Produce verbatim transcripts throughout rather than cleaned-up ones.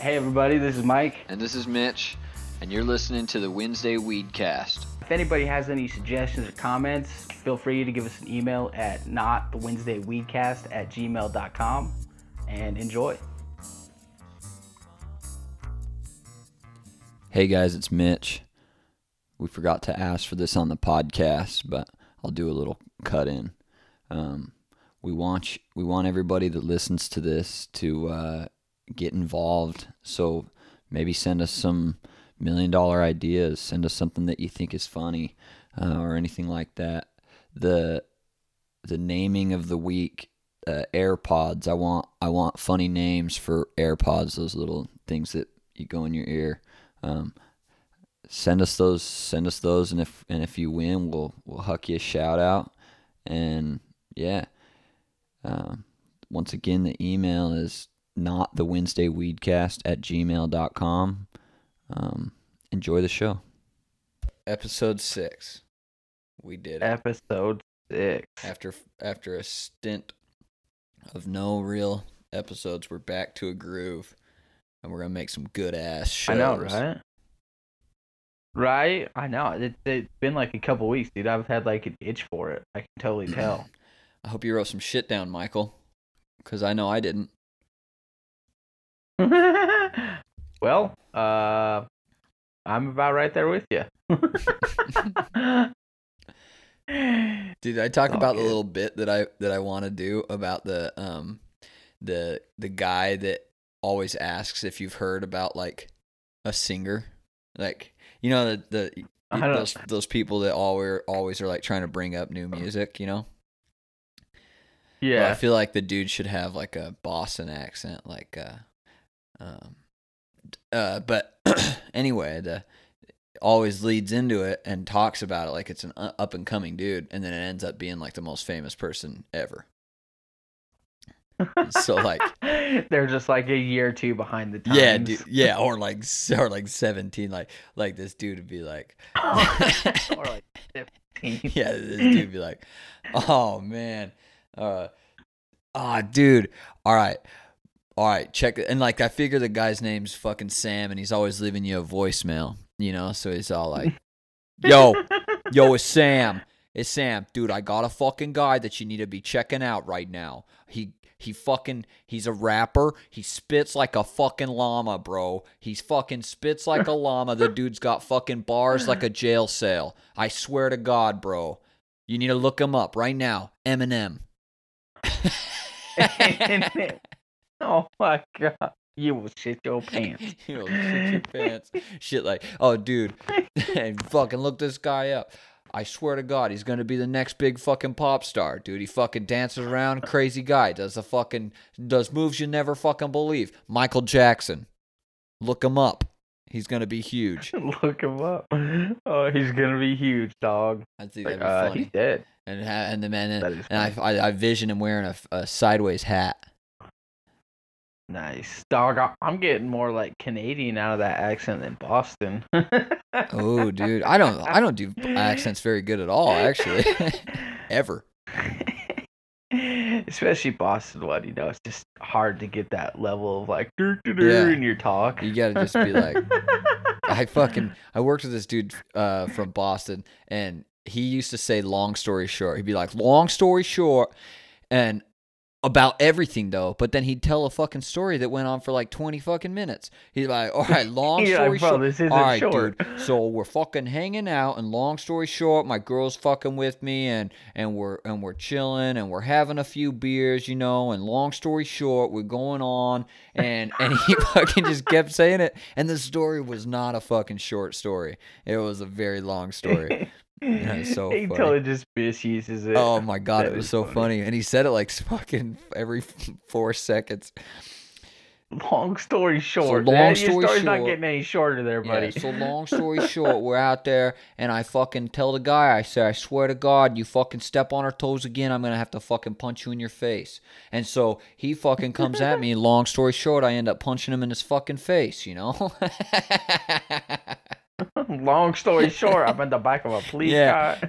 Hey everybody, this is Mike. And this is Mitch, and you're listening to the Wednesday Weedcast. If anybody has any suggestions or comments, feel free to give us an email at not the wednesday weedcast at gmail dot com, and enjoy. Hey guys, it's Mitch. We forgot to ask for this on the podcast, but I'll do a little cut in. Um, we want we want everybody that listens to this to uh, get involved. So maybe send us some million dollar ideas. Send us something that you think is funny uh, or anything like that. The the naming of the week, uh, AirPods. I want I want funny names for AirPods. Those little things that you go in your ear. Um, send us those, send us those, and if and if you win, we'll we'll huck you a shout out. And yeah, um, once again, the email is not the wednesday weedcast at gmail dot com. Um, enjoy the show. Episode six, we did it. Episode six. After after a stint of no real episodes, we're back to a groove. And we're gonna make some good ass shows. I know, right? Right? I know. It, it's been like a couple weeks, dude. I've had like an itch for it. I can totally tell. I hope you wrote some shit down, Michael, because I know I didn't. Well, uh, I'm about right there with you. Dude, I talk oh, about yeah. the little bit that I that I want to do about the um the the guy that always asks if you've heard about like a singer, like, you know, the, the those, those people that always always are like trying to bring up new music, you know. Yeah, well, I feel like the dude should have like a Boston accent, like uh, um, uh. But anyway, the always leads into it and talks about it like it's an up and coming dude, and then it ends up being like the most famous person ever. So like they're just like a year or two behind the times. Yeah, dude, yeah, or like or like seventeen, like like this dude would be like, or like fifteen. Yeah, this dude would be like, oh man, uh, ah, oh, dude, all right, all right, check it. And like I figure the guy's name's fucking Sam, and he's always leaving you a voicemail, you know. So he's all like, yo, yo, it's Sam, it's Sam, dude. I got a fucking guy that you need to be checking out right now. He. He fucking, he's a rapper. He spits like a fucking llama, bro. He fucking spits like a llama. The dude's got fucking bars like a jail cell. I swear to God, bro. You need to look him up right now. Eminem. Oh, my God. You will shit your pants. You will shit your pants. Shit like, oh, dude. And fucking look this guy up. I swear to God, he's going to be the next big fucking pop star, dude. He fucking dances around, crazy guy. Does the fucking, does moves you never fucking believe. Michael Jackson. Look him up. He's going to be huge. Look him up. Oh, he's going to be huge, dog. I think like, that'd be uh, funny. He's dead. And, and the man, and, and I, I, I vision him wearing a, a sideways hat. Nice. Dog, I'm getting more like Canadian out of that accent than Boston. Oh, dude. I don't I don't do accents very good at all, actually. Ever. Especially Boston one, you know, it's just hard to get that level of like dur, dur, dur, yeah. in your talk. You gotta just be like I fucking I worked with this dude uh from Boston, and he used to say long story short. He'd be like, long story short, and about everything, though, but then he'd tell a fucking story that went on for like twenty fucking minutes. He's like, all right, long story like, short. This isn't all right, short. Dude, so we're fucking hanging out, and long story short, my girl's fucking with me, and, and we're and we're chilling, and we're having a few beers, you know, and long story short, we're going on, and, and he fucking just kept saying it, and the story was not a fucking short story. It was a very long story. Yeah, it's so he funny. Totally just misuses it. Oh my God, that it was so funny. funny. And he said it like fucking every four seconds. Long story short. So long story Your story's short, not getting any shorter there, buddy. Yeah, so long story short, we're out there, and I fucking tell the guy, I say, I swear to God, you fucking step on our toes again, I'm going to have to fucking punch you in your face. And so he fucking comes at me, and long story short, I end up punching him in his fucking face, you know? long story short, I'm in the back of a police yeah. car.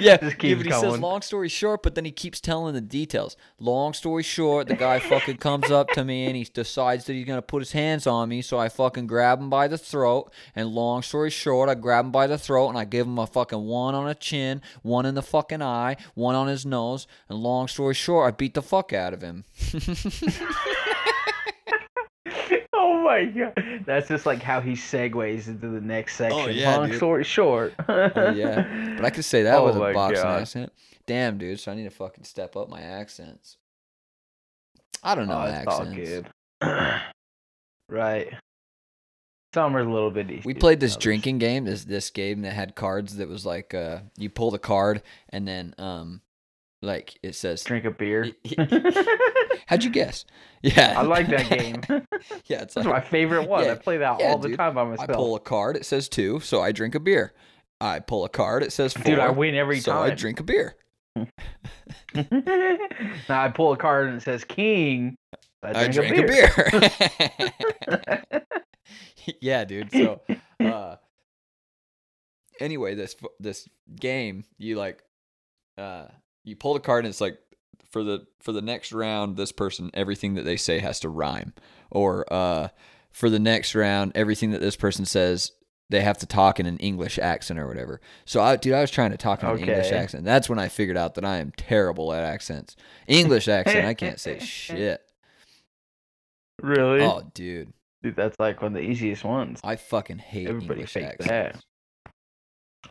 yeah, just keeps yeah, but he says long story short, but then he keeps telling the details. Long story short, the guy fucking comes up to me and he decides that he's going to put his hands on me, so I fucking grab him by the throat, and long story short, I grab him by the throat and I give him a fucking one on the chin, one in the fucking eye, one on his nose, and long story short, I beat the fuck out of him. Oh my god, that's just like how he segues into the next section. Oh, yeah, long dude. Story short. Oh yeah, but I could say that oh, was a boxing god. Accent. Damn, dude. So I need to fucking step up my accents. I don't know oh, accents. All good. Right. Some are a little bit easier. We played this drinking game. This this game that had cards that was like uh, you pull the card and then um. Like it says, drink a beer. How'd you guess? Yeah, I like that game. Yeah, it's like, that's my favorite one. Yeah, I play that yeah, all the dude. time by myself. I pull a card. It says two, so I drink a beer. I pull a card. It says four. Dude, I win every so time. So I drink a beer. Now I pull a card and it says king. I drink, I drink a beer. A beer. Yeah, dude. So, uh, anyway, this this game, you like, uh. You pull the card and it's like for the for the next round, this person, everything that they say has to rhyme, or uh, for the next round, everything that this person says, they have to talk in an English accent or whatever. So, I, dude, I was trying to talk in okay. an English accent. That's when I figured out that I am terrible at accents. English accent, I can't say shit. Really? Oh, dude, dude, that's like one of the easiest ones. I fucking hate Everybody English accents. That.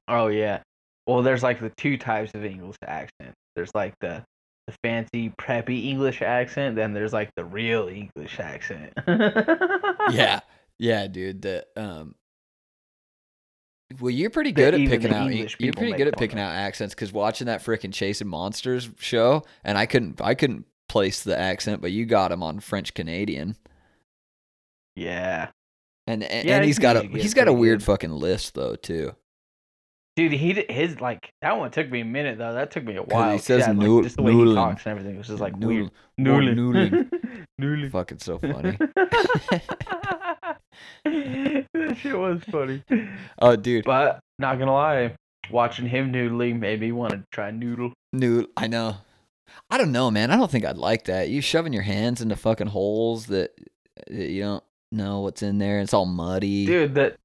Oh yeah. Well, there's like the two types of English accent. There's like the, the fancy, preppy English accent. Then there's like the real English accent. yeah, yeah, dude. The um, well, you're pretty good at picking out. You're pretty good at picking out accents because watching that freaking Chasing Monsters show, and I couldn't, I couldn't place the accent, but you got him on French Canadian. Yeah, and and, yeah, and he's got a he's got a weird good. fucking list though too. Dude, he did, his like that one took me a minute though. That took me a while. He says yeah, noodling, like, just the way he talks and everything was just like noodling, weird. Noodling, noodling. Fucking so funny. That shit was funny. Oh, dude. But not gonna lie, watching him noodling made me want to try noodle. Noodle. I know. I don't know, man. I don't think I'd like that. You shoving your hands into fucking holes that, that you don't know what's in there. It's all muddy. Dude, that.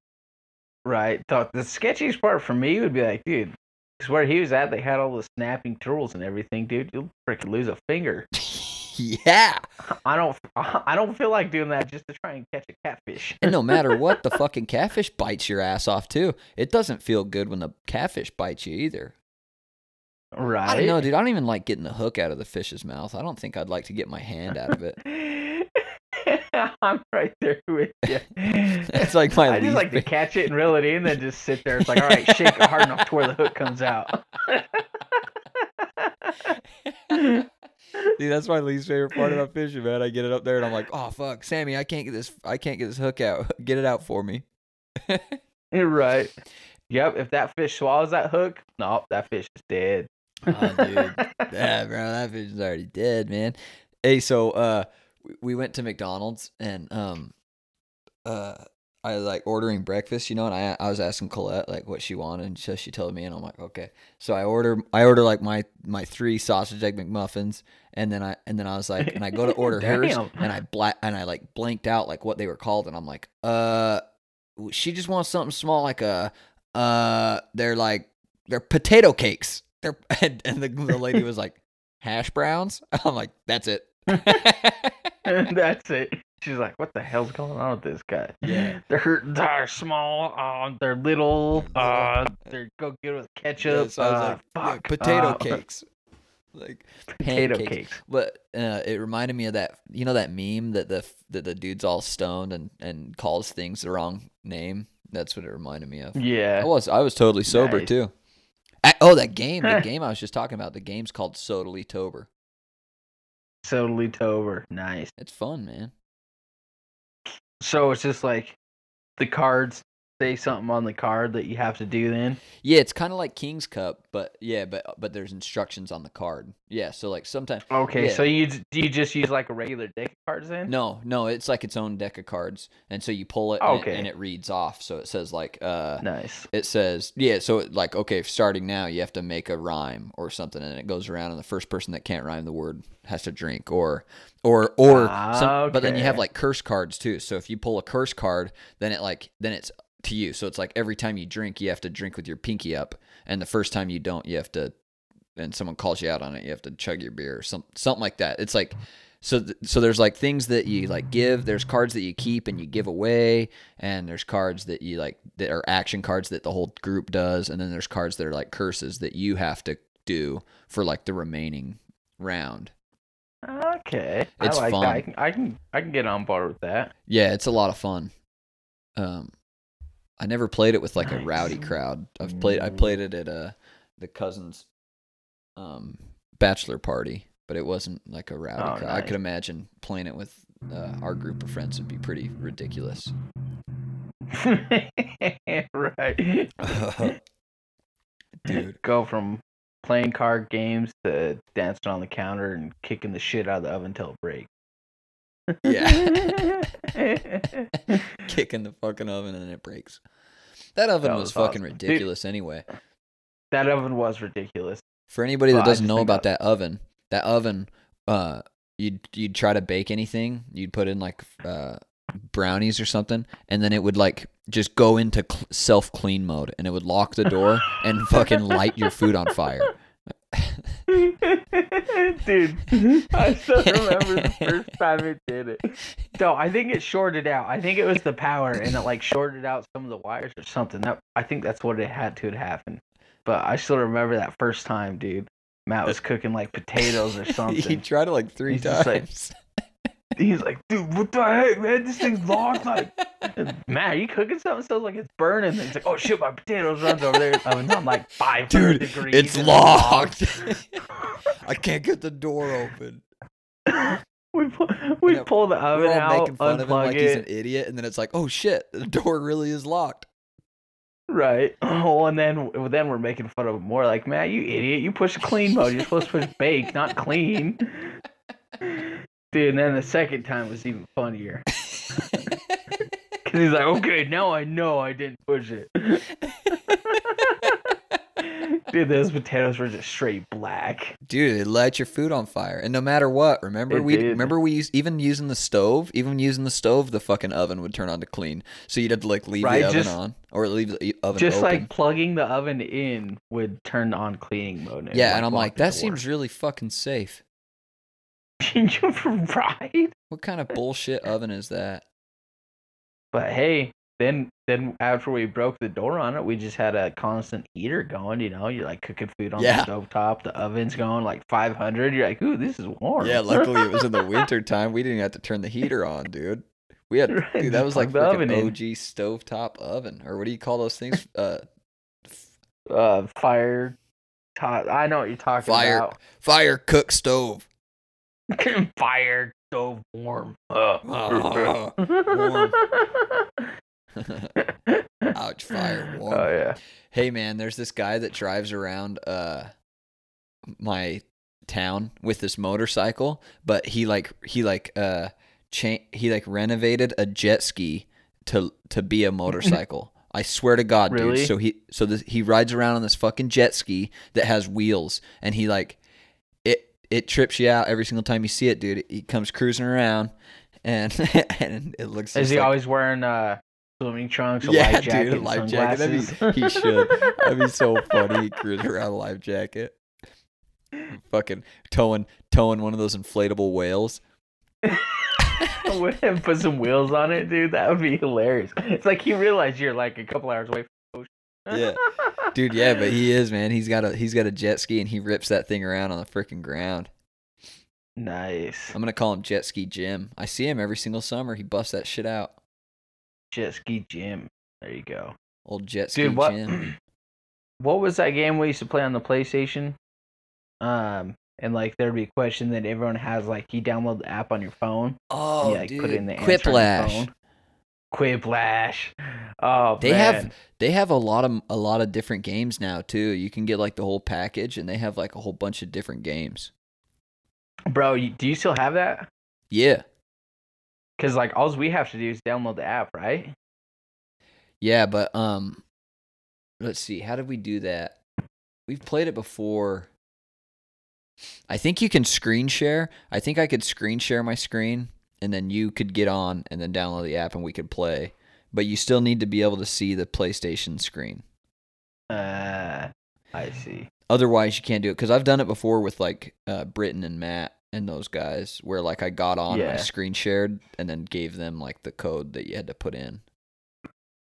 Right. The, the sketchiest part for me would be like, dude, because where he was at, they had all the snapping tools and everything, dude. You'll freaking lose a finger. Yeah. I don't. I don't feel like doing that just to try and catch a catfish. And no matter what, the fucking catfish bites your ass off too. It doesn't feel good when the catfish bites you either. Right. I don't know, dude. I don't even like getting the hook out of the fish's mouth. I don't think I'd like to get my hand out of it. I'm right there with you. It's like my I just like bit. to catch it and reel it in and then just sit there. It's like, all right, shake it hard enough to where the hook comes out. Dude, that's my least favorite part about fishing, man. I get it up there and I'm like, oh fuck, Sammy, I can't get this I can't get this hook out. Get it out for me. You're right. Yep, if that fish swallows that hook, nope, that fish is dead. Oh dude. Yeah, bro, that fish is already dead, man. Hey, so uh we went to McDonald's and um, uh, I was like ordering breakfast, you know, and I I was asking Colette like what she wanted, and so she told me, and I'm like, okay. So I order I order like my, my three sausage egg McMuffins, and then I and then I was like, and I go to order hers, and I black and I like blanked out like what they were called, and I'm like, uh, she just wants something small like a uh, they're like they're potato cakes, they're and, and the, the lady was like hash browns. I'm like, that's it. That's it. She's like, what the hell's going on with this guy? Yeah, they're they're small, uh, they're little, uh, they're go get with ketchup. Yeah, so uh, like, fuck, yeah, potato uh, cakes, like potato pancakes. cakes. But uh, it reminded me of that, you know, that meme that the that the dude's all stoned and, and calls things the wrong name. That's what it reminded me of. Yeah, I was I was totally sober nice. too. I, oh, that game, the game I was just talking about. The game's called Sotally Tober. Sotally Tober. Nice. It's fun, man. So it's just like the cards, say something on the card that you have to do then? Yeah, it's kind of like King's Cup, but yeah, but but there's instructions on the card. Yeah, so like sometimes. Okay, yeah. So you do you just use like a regular deck of cards then? No, no, it's like its own deck of cards, and so you pull it, oh, and, okay. and it reads off. So it says like, uh, nice. It says yeah, so it, like okay, starting now you have to make a rhyme or something, and it goes around, and the first person that can't rhyme the word has to drink or or or. Ah, some, okay. But then you have like curse cards too. So if you pull a curse card, then it like then it's to you. So it's like every time you drink, you have to drink with your pinky up, and the first time you don't, you have to, and someone calls you out on it, you have to chug your beer or some, something like that. It's like, so th- so there's like things that you like give, there's cards that you keep and you give away, and there's cards that you like that are action cards that the whole group does, and then there's cards that are like curses that you have to do for like the remaining round. Okay, it's I like fun. That. I can, I can I can get on board with that. Yeah, it's a lot of fun. Um, I never played it with like nice. a rowdy crowd. I've played I played it at a the cousin's um bachelor party, but it wasn't like a rowdy oh, crowd. Nice. I could imagine playing it with uh, our group of friends would be pretty ridiculous. Right, dude. Go from playing card games to dancing on the counter and kicking the shit out of the oven till it breaks. Yeah. Kicking the fucking oven and it breaks. That oven that was, was awesome. Fucking ridiculous. Dude, anyway. That oven was ridiculous. For anybody well, that doesn't know about that oven, that oven, uh, you'd, you'd try to bake anything. You'd put in like uh, brownies or something, and then it would like just go into cl- self-clean mode, and it would lock the door and fucking light your food on fire. Dude, I still remember the first time it did it. No, I think it shorted out. I think it was the power, and it like shorted out some of the wires or something. That I think that's what it had to happen. But I still remember that first time, dude. Matt was cooking like potatoes or something. He tried it like three he's times. Like, he's like, dude, what the heck, man? This thing's locked. Like, Matt, are you cooking something? So it's like it's burning. It's like, oh shit, my potatoes runs over there. I mean, I'm like five hundred degrees. Dude, it's locked. I can't get the door open. We pull, we you know, pull the oven we're all out, making fun unplug of him like it. He's an idiot, and then it's like, oh shit, the door really is locked. Right. Oh, and then then we're making fun of him more. Like, Matt, you idiot! You push clean mode. You're supposed to push bake, not clean. Dude, and then the second time was even funnier. Cause he's like, okay, now I know I didn't push it. Dude, those potatoes were just straight black. Dude, it light your food on fire, and no matter what, remember it we did. remember we used, even using the stove, even using the stove, the fucking oven would turn on to clean. So you'd have to like leave right, the oven just, on, or leave the oven just open. Like plugging the oven in would turn on cleaning mode. And yeah, like and I'm like, that seems really fucking safe. You're right. What kind of bullshit oven is that? But hey. Then, then after we broke the door on it, we just had a constant heater going. You know, you're like cooking food on yeah. the stovetop. The oven's going like five hundred. You're like, ooh, this is warm. Yeah, luckily it was in the winter time. We didn't have to turn the heater on, dude. We had right, dude, that was like an O G in. Stovetop oven, or what do you call those things? Uh, uh fire. To- I know what you're talking fire, about. Fire cook stove. Fire stove warm. Uh, uh, warm. Ouch, fire, warm. Oh, yeah. Hey, man, there's this guy that drives around uh, my town with this motorcycle, but he like he like uh cha- he like renovated a jet ski to to be a motorcycle. I swear to God, really? Dude. So he so this, he rides around on this fucking jet ski that has wheels, and he like it it trips you out every single time you see it, dude. He comes cruising around, and and it looks. Is he like, always wearing uh? Swimming trunks, a yeah, life jacket, dude, a life sunglasses. Jacket. Be, he should. That'd be so funny. He cruised around a life jacket, fucking towing, towing one of those inflatable whales. Wouldn't put some wheels on it, dude. That would be hilarious. It's like he realized you're like a couple hours away from the ocean. Yeah, dude. Yeah, but he is, man. He's got a he's got a jet ski, and he rips that thing around on the freaking ground. Nice. I'm gonna call him Jet Ski Jim. I see him every single summer. He busts that shit out. Jet Ski Jim. There you go. Old Jet Ski Dude, what, Jim. What was that game we used to play on the PlayStation? Um, and like there'd be a question that everyone has, like you download the app on your phone. Oh, and you, like, dude. Put it in the Quiplash. Quiplash. Oh, they man. have they have a lot of a lot of different games now too. You can get like the whole package, and they have like a whole bunch of different games. Bro, do you still have that? Yeah. Because like all we have to do is download the app, right? Yeah, but um, let's see. How did we do that? We've played it before. I think you can screen share. I think I could screen share my screen, and then you could get on and then download the app, and we could play. But you still need to be able to see the PlayStation screen. Uh, I see. Otherwise, you can't do it. Because I've done it before with, like, uh, Britton and Matt and those guys, where, like, I got on yeah. and I screen shared and then gave them, like, the code that you had to put in.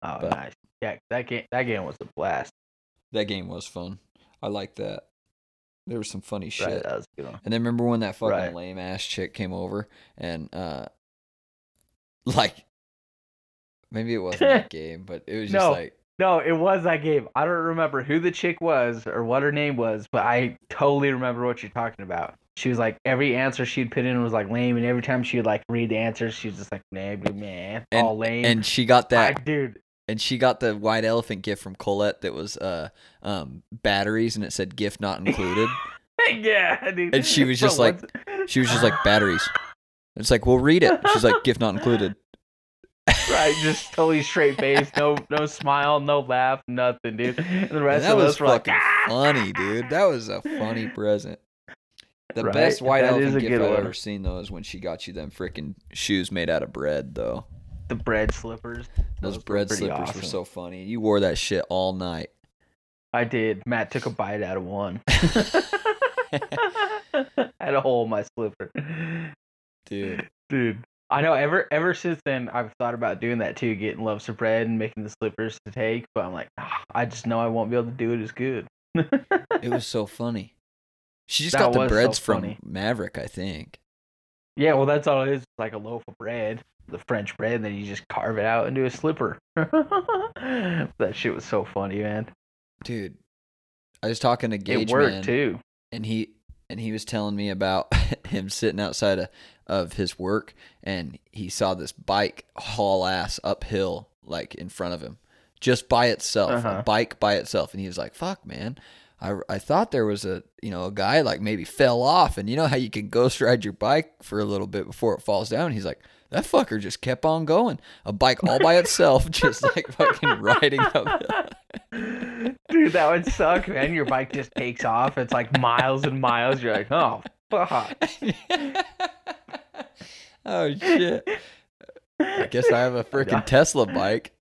Oh, but, nice. Yeah, that game, that game was a blast. That game was fun. I like that. There was some funny shit. Right, that was a good one. And then remember when that fucking right. lame-ass chick came over and, uh, like... Maybe it wasn't that game, but it was just no, like... No, it was that game. I don't remember who the chick was or what her name was, but I totally remember what you're talking about. She was like, every answer she'd put in was like lame, and every time she would like read the answers, she was just like, man, man, and, all lame. And she got that... I, dude. And she got the white elephant gift from Colette that was uh um batteries, and it said gift not included. Yeah, dude. And she was just like, she was just like, batteries. It's like, well, read it. She's like, gift not included. Right, just totally straight face, no no smile, no laugh, nothing, dude. And the rest and of us were like, ah! Funny, dude. That was a funny present. The right? best white that elephant gift I've one. ever seen, though, is when she got you them freaking shoes made out of bread, though. The bread slippers. Those, Those bread were slippers awesome. were so funny. You wore that shit all night. I did. Matt took a bite out of one. I had a hole in my slipper. Dude. Dude. I know, ever ever since then, I've thought about doing that too, getting loaves of bread and making the slippers to take, but I'm like, ah, I just know I won't be able to do it as good. It was so funny. She just that got the breads so from funny. Maverick, I think. Yeah, well, that's all it is, like a loaf of bread, the French bread, and then you just carve it out into a slipper. That shit was so funny, man. Dude, I was talking to Gage, It worked, man, too. And he... And he was telling me about him sitting outside of, of his work, and he saw this bike haul ass uphill, like in front of him, just by itself, uh-huh. a bike by itself. And he was like, "Fuck, man, I, I thought there was a you know a guy like maybe fell off, and you know how you can ghost ride your bike for a little bit before it falls down." And he's like, "That fucker just kept on going, a bike all by itself, just like fucking riding uphill." Dude, that would suck, man. Your bike just takes off. It's like miles and miles. You're like, oh, fuck. Oh, shit. I guess I have a freaking Tesla bike.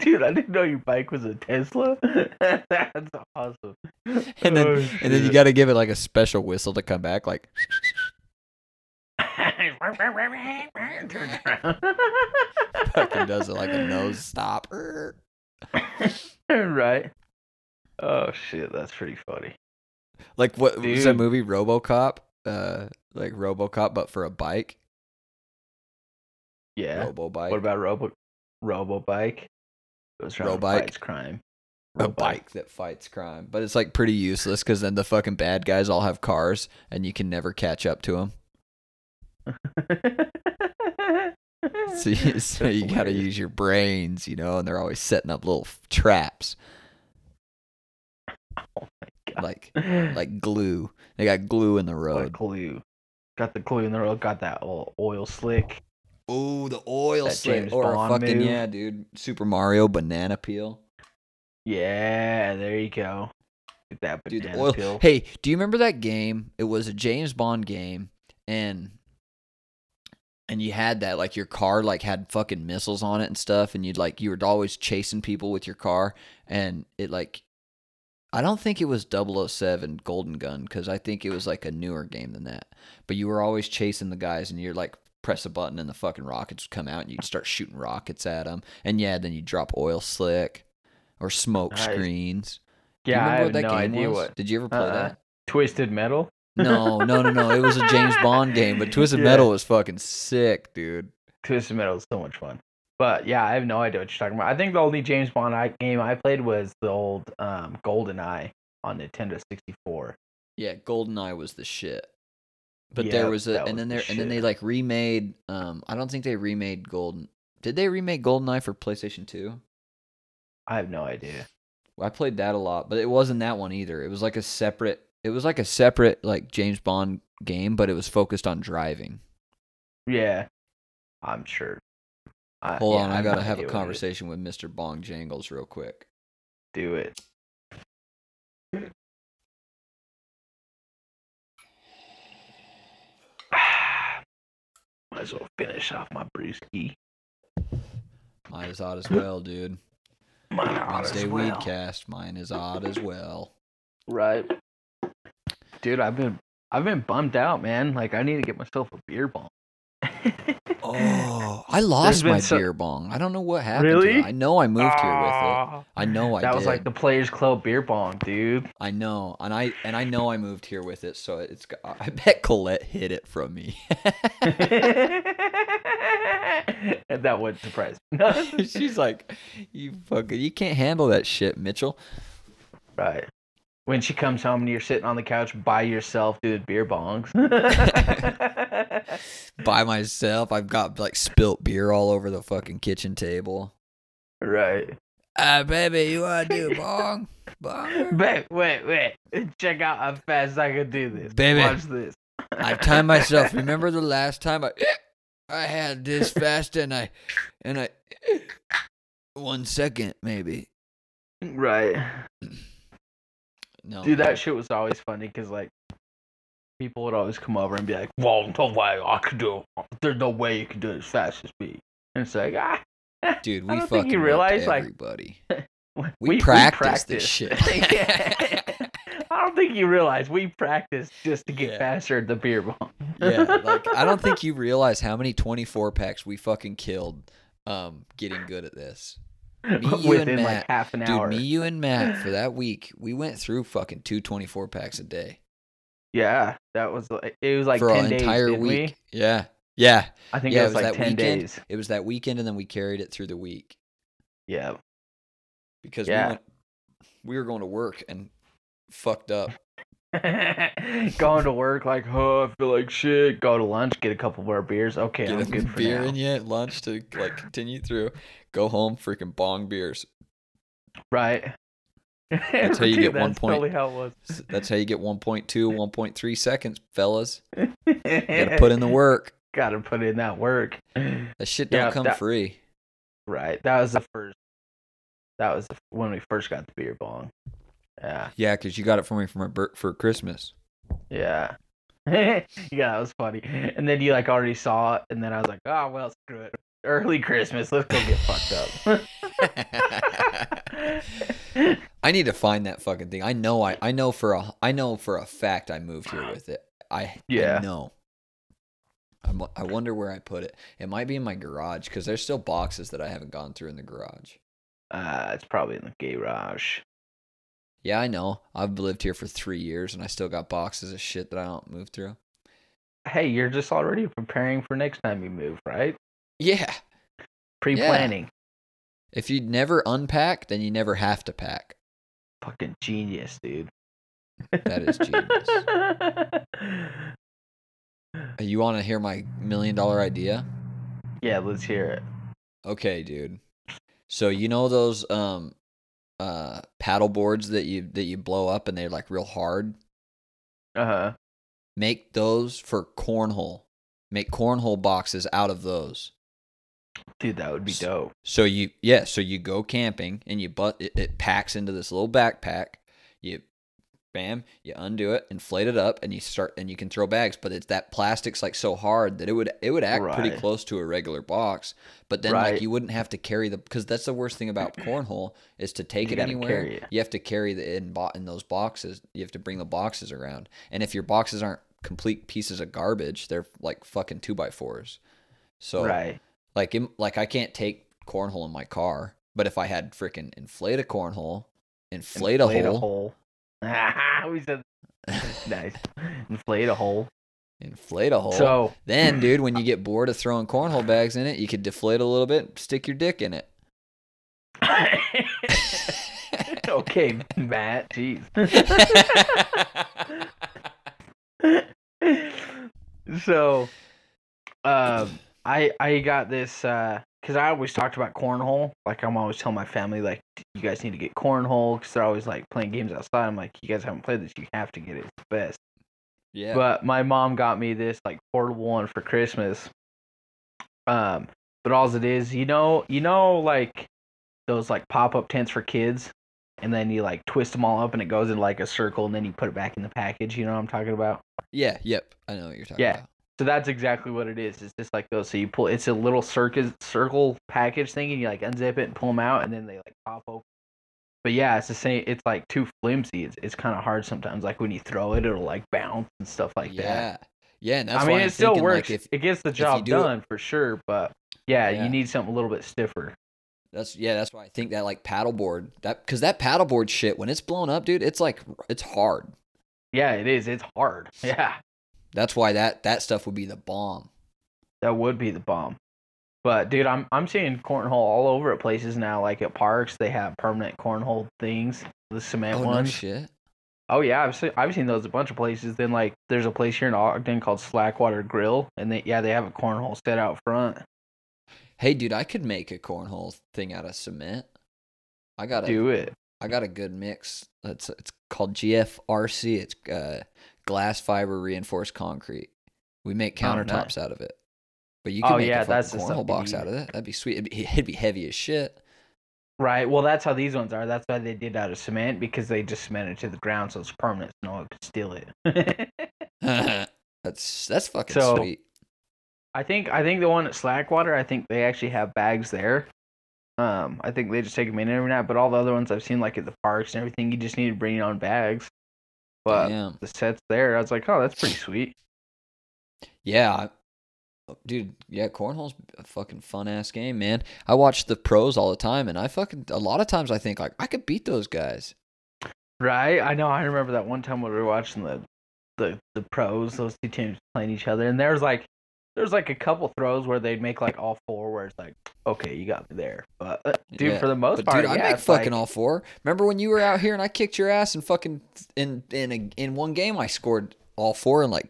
Dude, I didn't know your bike was a Tesla. That's awesome. And then, oh, and then you got to give it like a special whistle to come back, like... Fucking does it like a nose stop. Right. Oh shit, that's pretty funny. Like what Dude. was that movie RoboCop? Uh like RoboCop but for a bike. Yeah. Robobike. What about Robo Robobike? It was Robobike fights crime. Robobike. A bike that fights crime. But it's like pretty useless because then the fucking bad guys all have cars and you can never catch up to them. so, so you got to use your brains, you know, and they're always setting up little f- traps. Oh my god! Like, like glue. They got glue in the road. Like glue. Got the glue in the road. Got that old oil slick. Oh, the oil that slick. James or Bond a fucking move. Yeah, dude. Super Mario banana peel. Yeah, there you go. Get that banana dude, the oil- peel. Hey, do you remember that game? It was a James Bond game, and. And you had that, like your car, like had fucking missiles on it and stuff, and you'd like you were always chasing people with your car, and it like, I don't think it was double oh seven Golden Gun because I think it was like a newer game than that. But you were always chasing the guys, and you're like press a button and the fucking rockets would come out, and you'd start shooting rockets at them, and yeah, then you drop oil slick or smoke nice. screens. Yeah, I have no idea was? what. Did you ever play uh-uh. that? Twisted Metal. no, no, no, no. It was a James Bond game, but Twisted yeah. Metal was fucking sick, dude. Twisted Metal is so much fun. But yeah, I have no idea what you're talking about. I think the only James Bond I, game I played was the old um, GoldenEye on Nintendo sixty-four. Yeah, GoldenEye was the shit. But yeah, there was a, and then there, and then they like remade. Um, I don't think they remade Golden. Did they remake GoldenEye for PlayStation Two? I have no idea. Well, I played that a lot, but it wasn't that one either. It was like a separate. It was like a separate like James Bond game, but it was focused on driving. Yeah, I'm sure. I, Hold yeah, on, I, I gotta have a conversation with, with Mister Bong Jangles real quick. Do it. Might as well finish off my brewski. Mine is odd as well, dude. Mine odd as well. Wednesday Weedcast. Mine is odd as well. Right, dude. I've been I've been bummed out, man. Like I need to get myself a beer bong. Oh, I lost my so- beer bong. I don't know what happened. Really? To it. I know I moved here with it. I know I. That did. was like the Players Club beer bong, dude. I know, and I and I know I moved here with it. So it's. I bet Colette hid it from me. And that would surprise me. She's like, you fucking, you can't handle that shit, Mitchell. Right. When she comes home and you're sitting on the couch by yourself doing beer bongs. By myself, I've got like spilt beer all over the fucking kitchen table. Right. Uh, baby, you want to do a bong? Bong? Wait, wait, wait. Check out how fast I can do this. Baby. Watch this. I timed myself. Remember the last time I I had this fast and I, and I, one second maybe. Right. No, dude, that shit was always funny because like people would always come over and be like, "Well, no way I could do it. There's no way you can do it as fast as me." And it's like, ah, dude, we I don't fucking think you realize like everybody. we, we practice, practice this shit. I don't think you realize we practice just to get yeah. faster at the beer bong. Yeah, like I don't think you realize how many twenty-four packs we fucking killed um, getting good at this. Me, you, Within and Matt, like half an hour. Dude, me, you, and Matt, for that week, we went through fucking two twenty-four packs a day. Yeah, that was like, it was like for ten an days, entire week. We? Yeah, yeah. I think yeah, it was, it was like ten weekend. days. It was that weekend, and then we carried it through the week. Yeah, because yeah. we went, we were going to work and fucked up. Going to work like, oh, I feel like shit. Go to lunch, get a couple more beers. Okay, get I'm good for beer now. in yet. Lunch to like continue through. Go home, freaking bong beers. Right. That's how you Dude, get one point. Totally how it was. That's how you get one point two, one point three seconds, fellas. You gotta put in the work. Gotta put in that work. That shit don't yeah, come that, free. Right. That was the first. That was the, when we first got the beer bong. Yeah, yeah, because you got it for me for my bur- for Christmas. Yeah, yeah, that was funny. And then you like already saw it, and then I was like, oh well, screw it. Early Christmas, let's go get fucked up. I need to find that fucking thing. I know, I, I know for a, I know for a fact I moved here with it. I yeah, I know. I'm, I wonder where I put it. It might be in my garage because there's still boxes that I haven't gone through in the garage. Uh, it's probably in the garage. Yeah, I know. I've lived here for three years, and I still got boxes of shit that I don't move through. Hey, you're just already preparing for next time you move, right? Yeah. Pre-planning. Yeah. If you never unpack, then you never have to pack. Fucking genius, dude. That is genius. You want to hear my million-dollar idea? Yeah, let's hear it. Okay, dude. So you know those... um. Uh, paddle boards that you that you blow up and they're like real hard. Uh huh. Make those for cornhole. Make cornhole boxes out of those. Dude, that would be so, dope. So you yeah, so you go camping and you but it, it packs into this little backpack. You, bam, you undo it, inflate it up, and you start and you can throw bags. But it's that plastic's like so hard that it would it would act right. pretty close to a regular box. But then right. like you wouldn't have to carry the because that's the worst thing about cornhole is to take you it anywhere. It. You have to carry the in bo- in those boxes. You have to bring the boxes around. And if your boxes aren't complete pieces of garbage, they're like fucking two by fours. So right. like in, like I can't take cornhole in my car. But if I had freaking inflate a cornhole, inflate, inflate a hole. A hole. We said nice. Inflate a hole. Inflate a hole. So then, dude, when you get bored of throwing cornhole bags in it, you could deflate a little bit, stick your dick in it. Okay, Matt. Jeez. So, uh, I I got this uh, because I always talked about cornhole. Like, I'm always telling my family, like, you guys need to get cornhole because they're always like playing games outside. I'm like, you guys haven't played this. You have to get it. It's the best. Yeah. But my mom got me this like portable one for Christmas. Um, but all it is, you know, you know, like those like pop up tents for kids, and then you like twist them all up and it goes in like a circle, and then you put it back in the package. You know what I'm talking about? Yeah. Yep. I know what you're talking yeah. about. So that's exactly what it is. It's just like those. So you pull. It's a little circus circle package thing, and you like unzip it and pull them out, and then they like pop open. But yeah, it's the same. It's like too flimsy. It's it's kind of hard sometimes. Like when you throw it, it'll like bounce and stuff like yeah. that. Yeah, yeah. And that's I mean, why it I'm still thinking, works. Like, if, it gets the job done it. for sure. But yeah, yeah, you need something a little bit stiffer. That's yeah. That's why I think that like paddleboard that because that paddleboard shit when it's blown up, dude, it's like it's hard. Yeah, it is. It's hard. Yeah. That's why that, that stuff would be the bomb. That would be the bomb. But dude, I'm I'm seeing cornhole all over at places now. Like at parks, they have permanent cornhole things, the cement oh, ones. Oh no shit. Oh yeah, I've seen I've seen those a bunch of places. Then like there's a place here in Ogden called Slackwater Grill, and they yeah they have a cornhole set out front. Hey dude, I could make a cornhole thing out of cement. I got do it. I got a good mix. It's it's called G F R C. It's uh. glass fiber reinforced concrete. We make countertops oh, nice. out of it. But you can oh, make yeah, a fucking cornhole box out of that. That'd be sweet. It'd be, it'd be heavy as shit. Right. Well, that's how these ones are. That's why they did out of cement, because they just cemented to the ground so it's permanent. No one could steal it. that's that's fucking so, sweet. I think I think the one at Slackwater, I think they actually have bags there. Um, I think they just take them in every night. But all the other ones I've seen, like at the parks and everything, you just need to bring your own bags. But Damn. the set's there. I was like, oh, that's pretty sweet. Yeah. Dude, yeah, cornhole's a fucking fun-ass game, man. I watch the pros all the time, and I fucking, a lot of times I think, like, I could beat those guys. Right? I know. I remember that one time when we were watching the the, the pros, those two teams playing each other, and there was, like, there was, like, a couple throws where they'd make, like, all four, where it's like, okay, you got me there. But, uh, dude, yeah. for the most but part, dude, I yeah, make fucking like... all four. Remember when you were out here and I kicked your ass and fucking in in a, in one game I scored all four in, like,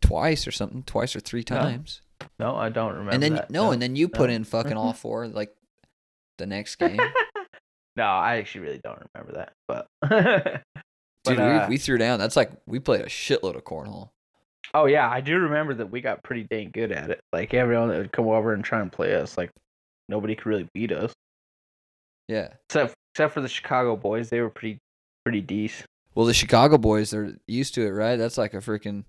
twice or something, twice or three times. No, no I don't remember And then that. No, no, and then you no. put in fucking all four, like, the next game. No, I actually really don't remember that. But, dude, but, uh... we, we threw down. That's like, we played a shitload of cornhole. Oh, yeah, I do remember that we got pretty dang good at it. Like, everyone that would come over and try and play us, like, nobody could really beat us. Yeah. Except except for the Chicago boys, they were pretty pretty decent. Well, the Chicago boys, they're used to it, right? That's like a freaking...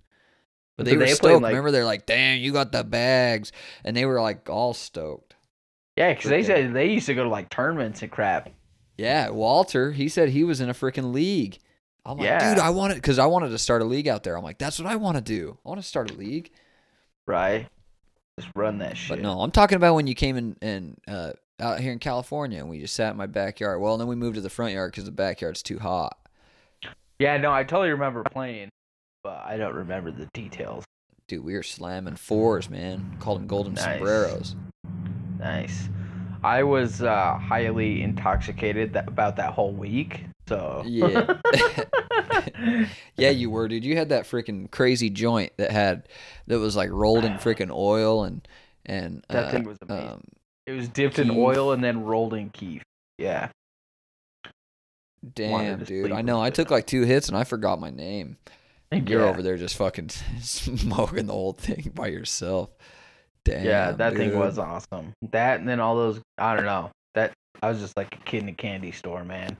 But they so were they stoked. Like... Remember, they're like, damn, you got the bags. And they were, like, all stoked. Yeah, because they said they used to go to, like, tournaments and crap. Yeah, Walter, he said he was in a freaking league. I'm like, yeah. dude, I wanted, because I wanted to start a league out there. I'm like, that's what I want to do. I want to start a league. Right. Just run that shit. But no, I'm talking about when you came in, in uh, out here in California, and we just sat in my backyard. Well, and then we moved to the front yard because the backyard's too hot. Yeah, no, I totally remember playing, but I don't remember the details. Dude, we were slamming fours, man. Called them golden nice. sombreros. Nice. I was uh, highly intoxicated that, about that whole week. So yeah, yeah, you were, dude. You had that freaking crazy joint that had that was like rolled in freaking oil and and that uh, thing was amazing. Um, it was dipped keef. in oil and then rolled in keef. Yeah. Damn, dude. I know. I took like two hits and I forgot my name. And you're yeah. over there just fucking smoking the whole thing by yourself. Damn. Yeah, that dude. thing was awesome. That and then all those. I don't know. That I was just like a kid in a candy store, man.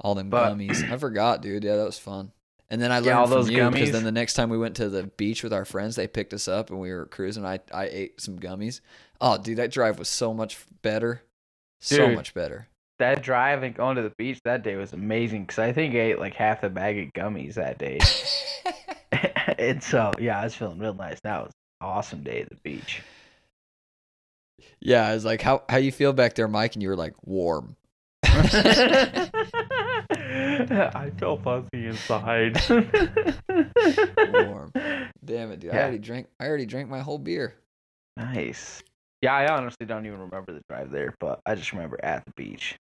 All them but, gummies. I forgot, dude. Yeah, that was fun. And then I learned yeah, all those from you, because then the next time we went to the beach with our friends, they picked us up and we were cruising. I, I ate some gummies. Oh, dude, that drive was so much better. Dude, so much better. That drive and going to the beach that day was amazing, because I think I ate like half the bag of gummies that day. And so, yeah, I was feeling real nice. That was an awesome day at the beach. Yeah, I was like, how, how you feel back there, Mike? And you were like, warm. I feel fuzzy inside. Warm. Damn it, dude. Yeah. I already drank I already drank my whole beer. Nice. Yeah, I honestly don't even remember the drive there, but I just remember at the beach.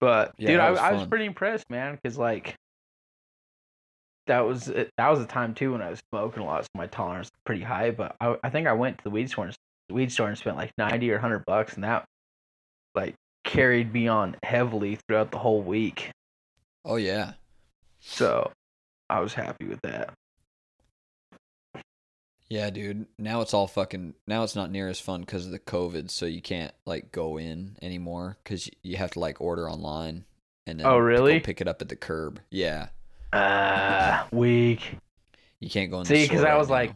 But yeah, dude, I was, I was pretty impressed, man, because like that was that was a time too when I was smoking a lot, so my tolerance was pretty high. But I, I think I went to the weed store, and, weed store and spent like ninety or a hundred bucks, and that like carried me on heavily throughout the whole week. Oh yeah. So I was happy with that. Yeah, dude. Now it's all fucking. Now it's not near as fun because of the COVID, so you can't like go in anymore because you have to like order online and then oh really pick it up at the curb. Yeah. Uh, weak. You can't go in. See, because I was like,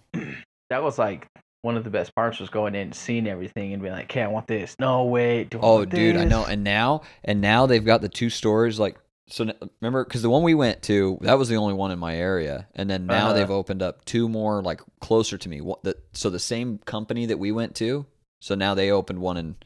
that was like one of the best parts was going in and seeing everything and being like, "Okay, I want this." No, wait. Do I want this? Oh, dude, I know. And now, and now they've got the two stores like. So remember, because the one we went to, that was the only one in my area, and then now uh-huh. they've opened up two more like closer to me. What the, so the same company that we went to, so now they opened one in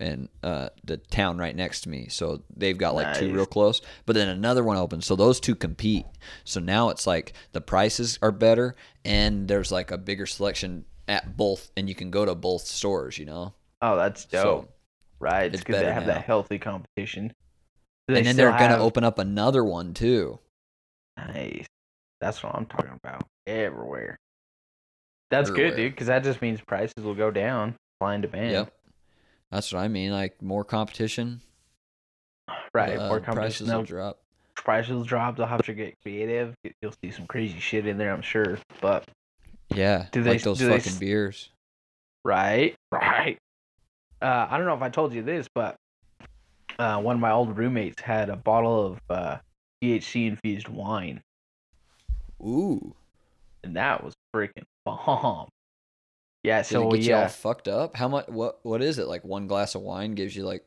in uh, the town right next to me. So they've got like nice. two real close, but then another one opened. So those two compete. So now it's like the prices are better, and there's like a bigger selection at both, and you can go to both stores. You know? Oh, that's dope. So, right? It's because they have now. that healthy competition. They and then they're have... going to open up another one, too. Nice. That's what I'm talking about. Everywhere. That's Everywhere. good, dude, because that just means prices will go down. Supply and demand. Yep. That's what I mean. Like, more competition. Right. Uh, more competition. Prices will drop. Prices will drop. They'll have to get creative. You'll see some crazy shit in there, I'm sure. But... Yeah. Do they, like those do fucking they... beers. Right. Right. Uh, I don't know if I told you this, but... Uh, one of my old roommates had a bottle of uh, T H C-infused wine. Ooh. And that was freaking bomb. Yeah, so, Did it get yeah. you all fucked up? How much, what, what is it? Like one glass of wine gives you like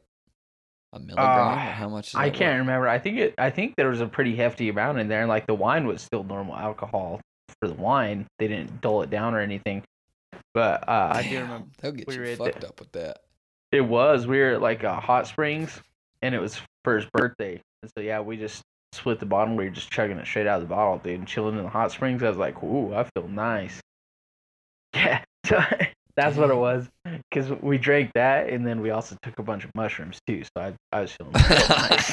a milligram? Uh, How much is I can't worth? remember. I think it. I think there was a pretty hefty amount in there. And like the wine was still normal alcohol for the wine. They didn't dull it down or anything. But uh, Damn, I do remember. That'll get we you fucked the, up with that. It was. We were at like a hot springs. And it was for his birthday. And so, yeah, we just split the bottle. We were just chugging it straight out of the bottle, dude. And chilling in the hot springs. I was like, ooh, I feel nice. Yeah. So that's what it was. Because we drank that. And then we also took a bunch of mushrooms, too. So I, I was feeling so nice.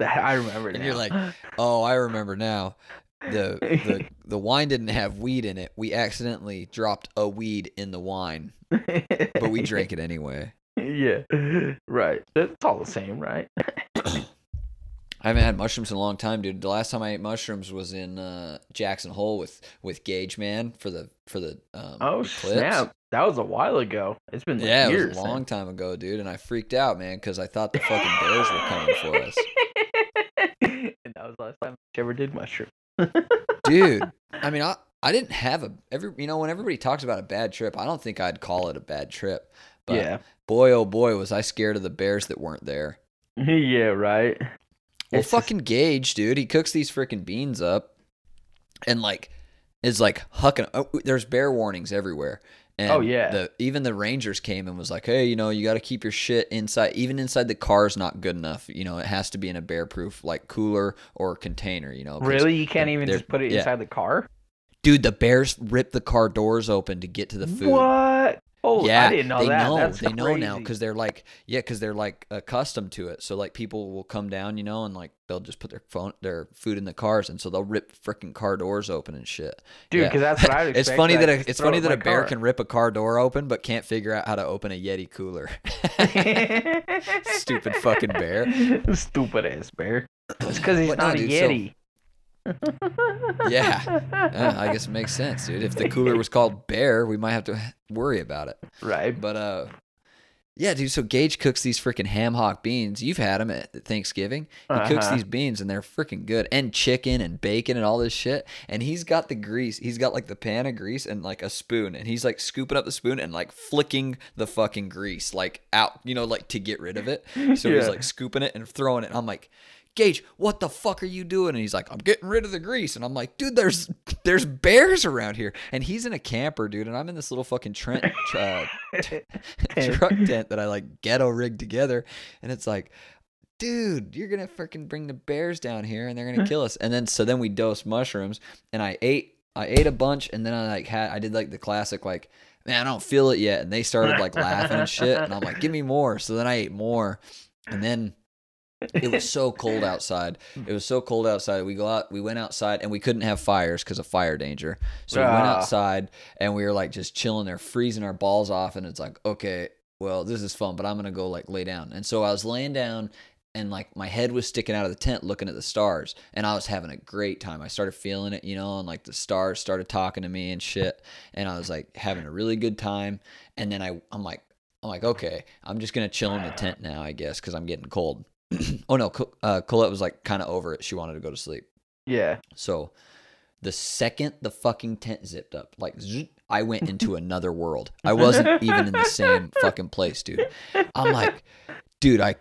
that, I remember now. And you're like, oh, I remember now. The, the the wine didn't have weed in it. We accidentally dropped a weed in the wine. But we drank it anyway. Yeah, right. It's all the same, right? I haven't had mushrooms in a long time, dude. The last time I ate mushrooms was in uh, Jackson Hole with, with Gage Man for the for the um, oh Eclipse. Snap! That was a while ago. It's been like yeah, years, it was a long man. time ago, dude. And I freaked out, man, because I thought the fucking bears were coming for us. And that was the last time I ever did mushrooms, dude. I mean, I I didn't have a every you know when everybody talks about a bad trip, I don't think I'd call it a bad trip. But yeah. Boy, oh boy, was I scared of the bears that weren't there. Yeah, right. Well, it's fucking just... Gage, dude. He cooks these freaking beans up, and like, is like hucking. Oh, there's bear warnings everywhere. And oh yeah. The, even the Rangers came and was like, hey, you know, you got to keep your shit inside. Even inside the car is not good enough. You know, it has to be in a bear-proof like cooler or container. You know. Really, you can't even just put it inside yeah. the car. Dude, the bears ripped the car doors open to get to the food. What? Oh, yeah, I didn't know they that. Know, That's they crazy. know now because they're like, yeah, because they're like accustomed to it. So like people will come down, you know, and like they'll just put their phone, their food in the cars, and so they'll rip freaking car doors open and shit. Dude, because yeah. that's what I. Expect, it's funny that a, it's funny it that a bear car. can rip a car door open, but can't figure out how to open a Yeti cooler. Stupid fucking bear. Stupid ass bear. It's because he's but not no, a dude, Yeti. So, yeah. yeah, I guess it makes sense, dude. If the cooler was called Bear, we might have to worry about it. Right. But uh, yeah, dude. So Gage cooks these freaking ham hock beans. You've had them at Thanksgiving. He uh-huh. cooks these beans, and they're freaking good. And chicken and bacon and all this shit. And he's got the grease. He's got like the pan of grease and like a spoon. And he's like scooping up the spoon and like flicking the fucking grease like out, you know, like to get rid of it. So yeah. he's like scooping it and throwing it. And I'm like, Gage, what the fuck are you doing? And he's like, I'm getting rid of the grease. And I'm like, dude, there's there's bears around here. And he's in a camper, dude. And I'm in this little fucking Trent uh, t- truck tent that I like ghetto rigged together. And it's like, dude, you're going to freaking bring the bears down here and they're going to kill us. And then so then we dosed mushrooms and I ate I ate a bunch. And then I like had I did like the classic like, man, I don't feel it yet. And they started like laughing and shit. And I'm like, give me more. So then I ate more. And then It was so cold outside. It was so cold outside. We go out, we went outside, and we couldn't have fires because of fire danger. So ah. we went outside, and we were like just chilling there, freezing our balls off. And it's like, okay, well, this is fun, but I'm gonna go like lay down. And so I was laying down, and like my head was sticking out of the tent, looking at the stars, and I was having a great time. I started feeling it, you know, and like the stars started talking to me and shit. And I was like having a really good time. And then I, I'm like, I'm like, okay, I'm just gonna chill in the tent now, I guess, because I'm getting cold. Oh no, uh, Colette was like kind of over it. She wanted to go to sleep. Yeah. So the second the fucking tent zipped up, like I went into another world. I wasn't even in the same fucking place, dude. I'm like, dude, I,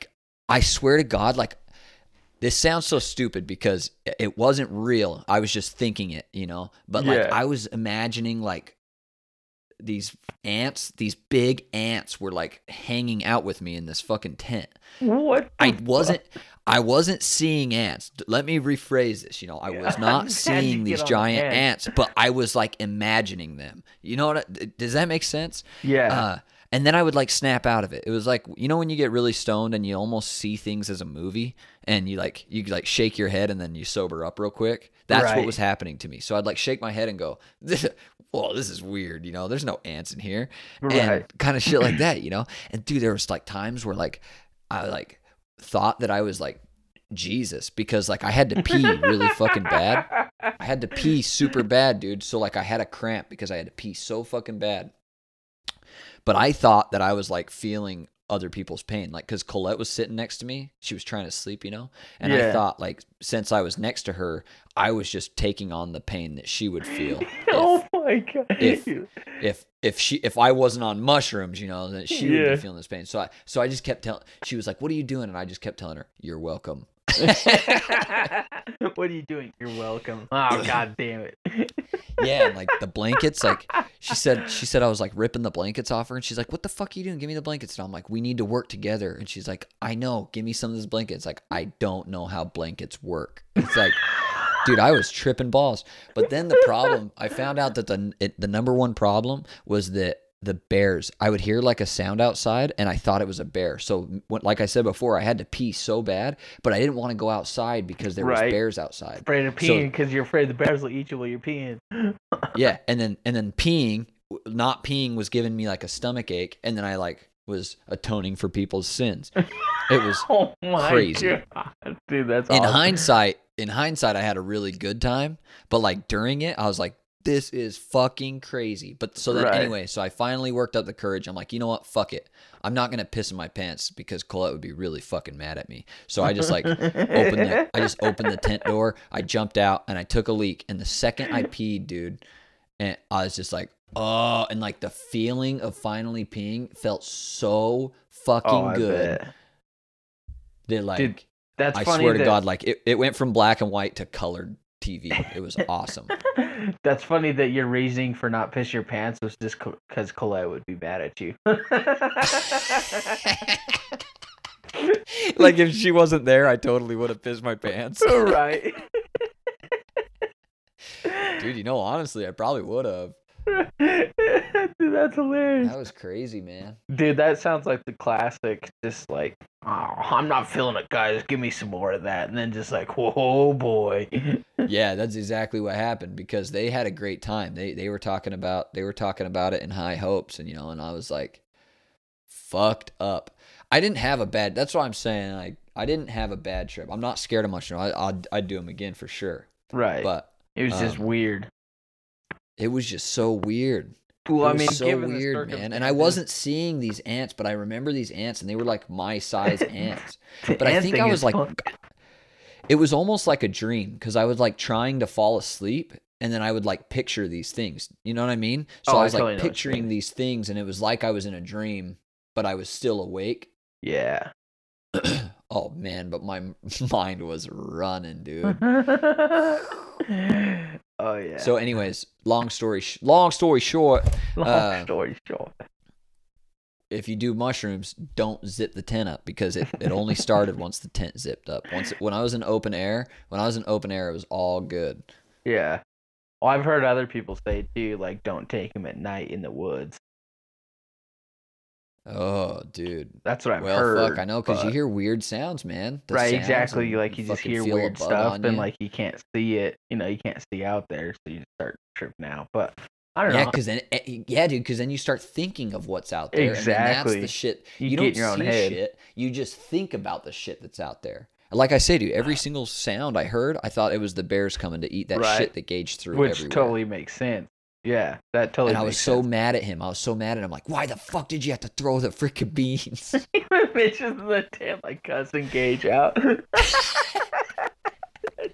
I swear to God, like this sounds so stupid because it wasn't real. I was just thinking it, you know, but like yeah. I was imagining like these ants, these big ants were like hanging out with me in this fucking tent. What? I wasn't, I wasn't seeing ants. Let me rephrase this. You know, I yeah. was not seeing these giant the ants. ants, but I was like imagining them. You know what? I, does that make sense? Yeah. Uh, and then I would like snap out of it. It was like, you know, when you get really stoned and you almost see things as a movie and you like, you like shake your head and then you sober up real quick. That's right. What was happening to me. So I'd like shake my head and go, well, this is weird. You know, there's no ants in here right. and kind of shit like that, you know? And dude, there was like times where like, I like thought that I was like Jesus because like I had to pee really fucking bad. I had to pee super bad, dude. So like I had a cramp because I had to pee so fucking bad. But I thought that I was like feeling other people's pain, like because Colette was sitting next to me. She was trying to sleep, you know, and yeah. I thought like since I was next to her, I was just taking on the pain that she would feel. If, oh my God. If, if if she if I wasn't on mushrooms, you know, then she yeah. would be feeling this pain. So I so I just kept telling. She was like, "What are you doing?" And I just kept telling her, "You're welcome." What are you doing? You're welcome. Oh God damn it. Yeah, and like the blankets, like she said she said I was like ripping the blankets off her, and she's like, what the fuck are you doing? Give me the blankets. And I'm like, we need to work together. And she's like, I know, give me some of those blankets. Like, I don't know how blankets work. It's like, dude, I was tripping balls. But then the problem, I found out that the it, the number one problem was that the bears, I would hear like a sound outside and I thought it was a bear. So like I said before, I had to pee so bad, but I didn't want to go outside because there right. was bears outside. Afraid of peeing because so, you're afraid the bears will eat you while you're peeing. Yeah. And then, and then peeing, not peeing was giving me like a stomach ache. And then I like was atoning for people's sins. It was oh my crazy. God. Dude, that's in awesome. hindsight, in hindsight, I had a really good time, but like during it, I was like, this is fucking crazy. But so then right. anyway, so I finally worked up the courage. I'm like, you know what? Fuck it. I'm not going to piss in my pants because Colette would be really fucking mad at me. So I just like opened the, I just opened the tent door. I jumped out and I took a leak. And the second I peed, dude, and I was just like, oh, and like the feeling of finally peeing felt so fucking oh, good. They're like, dude, that's I funny swear that- to God, like it, it went from black and white to colored T V. It was awesome. That's funny that your reasoning for not piss your pants was just because Colette would be mad at you. Like if she wasn't there, I totally would have pissed my pants. Right. Dude, you know, honestly, I probably would have. Dude, that's hilarious. That was crazy, man. Dude, that sounds like the classic, just like, oh, I'm not feeling it, guys. Give me some more of that. And then just like, whoa, boy. Yeah, that's exactly what happened because they had a great time. They they were talking about they were talking about it in high hopes, and you know, and I was like fucked up. I didn't have a bad that's what I'm saying. Like I didn't have a bad trip. I'm not scared of mushroom. I I'd, I'd do them again for sure. Right. But it was um, just weird. It was just so weird. Well, I mean, so weird, man. And I wasn't seeing these ants, but I remember these ants, and they were like my size ants. But I think I was like, it was almost like a dream because I was like trying to fall asleep, and then I would like picture these things. You know what I mean? So I was like picturing these things, and it was like I was in a dream, but I was still awake. Yeah. Oh man, but my mind was running, dude. Oh yeah. So, anyways, long story, sh- long story short. Long uh, story short. If you do mushrooms, don't zip the tent up because it, it only started once the tent zipped up. Once it, when I was in open air, when I was in open air, it was all good. Yeah. Well, I've heard other people say too, like, don't take them at night in the woods. Oh, dude. That's what I've well, heard. Well, fuck, I know, because you hear weird sounds, man. The right, sounds exactly. Like, you just hear weird stuff, and, you. like, you can't see it. You know, you can't see out there, so you just start tripping out. But I don't yeah, know. Yeah, cause then, yeah, dude, because then you start thinking of what's out there. Exactly. And that's the shit. You, you don't your see head. shit. You just think about the shit that's out there. Like I say, dude, every single sound I heard, I thought it was the bears coming to eat that right. shit that gauged through Which everywhere. totally makes sense. Yeah, that totally. And I was sense. so mad at him. I was so mad at him. Like, why the fuck did you have to throw the freaking beans? Bitch is the tip. I cousin Gage out.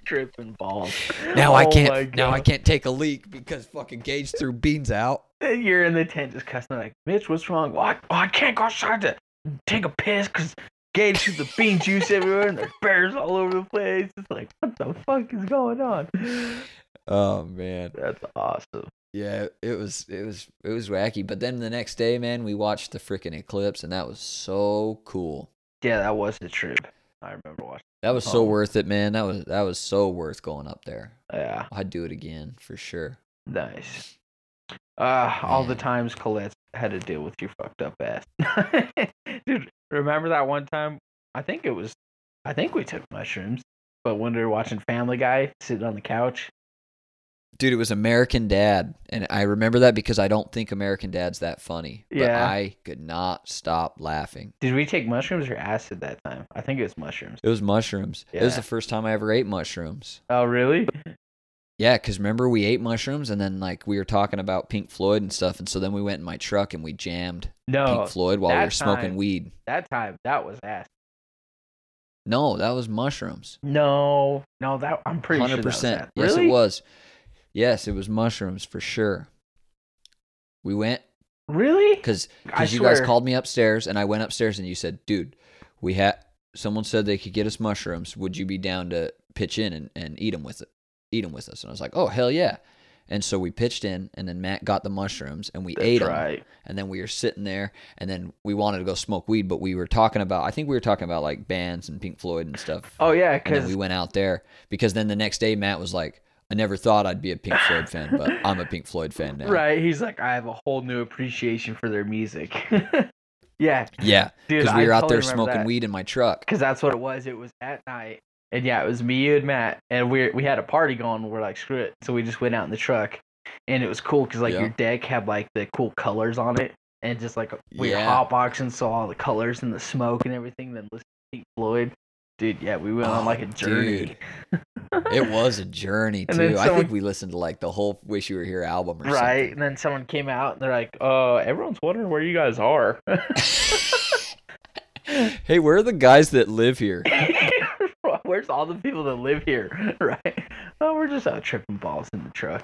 Tripping balls. Now oh I can't. Now I can't take a leak because fucking Gage threw beans out. And you're in the tent just cussing like, Mitch, what's wrong? Well, I, oh, I can't go outside to take a piss because Gage threw the bean juice everywhere and there's bears all over the place. It's like, what the fuck is going on? Oh man, that's awesome. Yeah, it was it was it was wacky. But then the next day, man, we watched the freaking eclipse, and that was so cool. Yeah, that was the trip. I remember watching. That was so worth it, man. That was that was so worth going up there. Yeah, I'd do it again for sure. Nice. Uh, all the times Colette had to deal with your fucked up ass. Dude, remember that one time? I think it was. I think we took mushrooms, but when we were watching Family Guy, sitting on the couch. Dude, it was American Dad, and I remember that because I don't think American Dad's that funny. But yeah. I could not stop laughing. Did we take mushrooms or acid that time? I think it was mushrooms. It was mushrooms. Yeah. It was the first time I ever ate mushrooms. Oh, really? Yeah, because remember we ate mushrooms, and then like we were talking about Pink Floyd and stuff, and so then we went in my truck and we jammed no, Pink Floyd while we were time, smoking weed. That time, that was acid. No, that was mushrooms. No, no, that I'm pretty one hundred percent. Sure that was acid. Yes, really? It was. Yes, it was mushrooms for sure. We went. Really? Because you guys called me upstairs, and I went upstairs, and you said, dude, we had someone said they could get us mushrooms. Would you be down to pitch in and, and eat them with it? Eat them with us? And I was like, oh, hell yeah. And so we pitched in, and then Matt got the mushrooms, and we That's ate them. Right. And then we were sitting there, and then we wanted to go smoke weed, but we were talking about, I think we were talking about like bands and Pink Floyd and stuff. Oh, yeah. Because we went out there, because then the next day Matt was like, I never thought I'd be a Pink Floyd fan, but I'm a Pink Floyd fan now. Right. He's like, I have a whole new appreciation for their music. Yeah. Yeah. Because we were I out totally there smoking that. weed in my truck. Because that's what it was. It was at night. And yeah, it was me, you, and Matt. And we we had a party going. We're like, screw it. So we just went out in the truck. And it was cool because like yeah. your deck had like the cool colors on it. And just like we yeah. hot boxing, saw all the colors and the smoke and everything. Then listened to Pink Floyd. Dude, yeah, we went oh, on like a journey. It was a journey, too. Someone, I think we listened to like the whole Wish You Were Here album or right, something. Right, and then someone came out and they're like, uh, everyone's wondering where you guys are. Hey, where are the guys that live here? Where's all the people that live here? Right? Oh, we're just out tripping balls in the truck.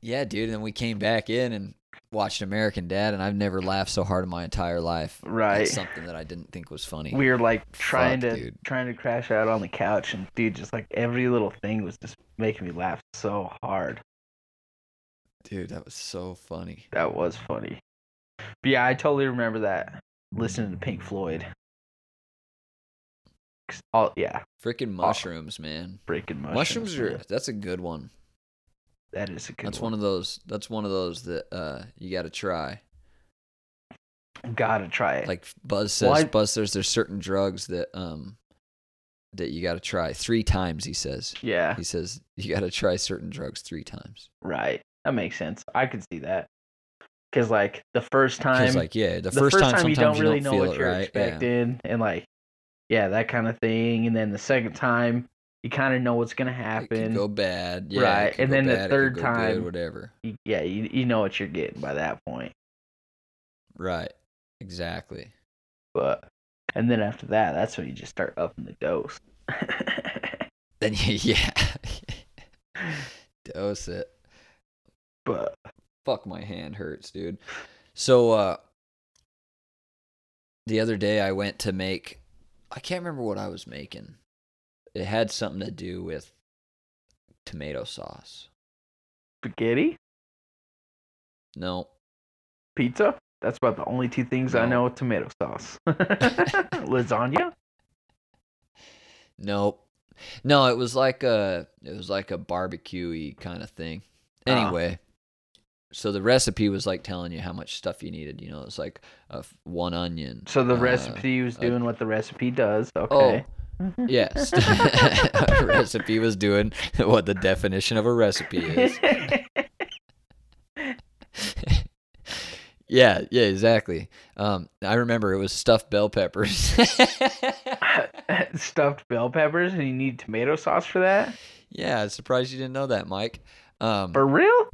Yeah, dude, and then we came back in and watched American Dad, and I've never laughed so hard in my entire life. Right. That's something that I didn't think was funny. We were like trying Fuck, to dude. trying to crash out on the couch, and dude, just like every little thing was just making me laugh so hard. Dude, that was so funny. That was funny. But yeah, I totally remember that, listening to Pink Floyd. All, yeah. Freaking mushrooms, all, man. Freaking mushrooms. Mushrooms are, that's a good one. That is a good that's one. one of those that's one of those that uh you gotta try. Gotta try it. Like Buzz says, well, I... Buzz says there's certain drugs that um that you gotta try three times, he says. Yeah. He says you gotta try certain drugs three times. Right. That makes sense. I could see that. Cause like the first time like yeah, the, the first, first time, time you don't really you don't know what it, you're right? expecting yeah. and like yeah, that kind of thing. And then the second time you kind of know what's gonna happen. It can go bad, yeah, right? And then bad, the third time, good, whatever. You, yeah, you you know what you're getting by that point, right? Exactly. But and then after that, that's when you just start upping the dose. Then you, yeah, dose it. But fuck, my hand hurts, dude. So uh, the other day I went to make. I can't remember what I was making. It had something to do with tomato sauce. Spaghetti? No. Pizza? That's about the only two things no. I know with tomato sauce. Lasagna? Nope. No, it was like a it was like a barbecue-y kind of thing. Anyway, uh. So the recipe was like telling you how much stuff you needed. You know, it's like a, one onion. So the uh, recipe was doing a, what the recipe does. Okay. Oh, yes. A recipe was doing what the definition of a recipe is. Yeah, yeah, exactly. Um, I remember it was stuffed bell peppers. Stuffed bell peppers, and you need tomato sauce for that? Yeah, I'm surprised you didn't know that, Mike. Um, for real?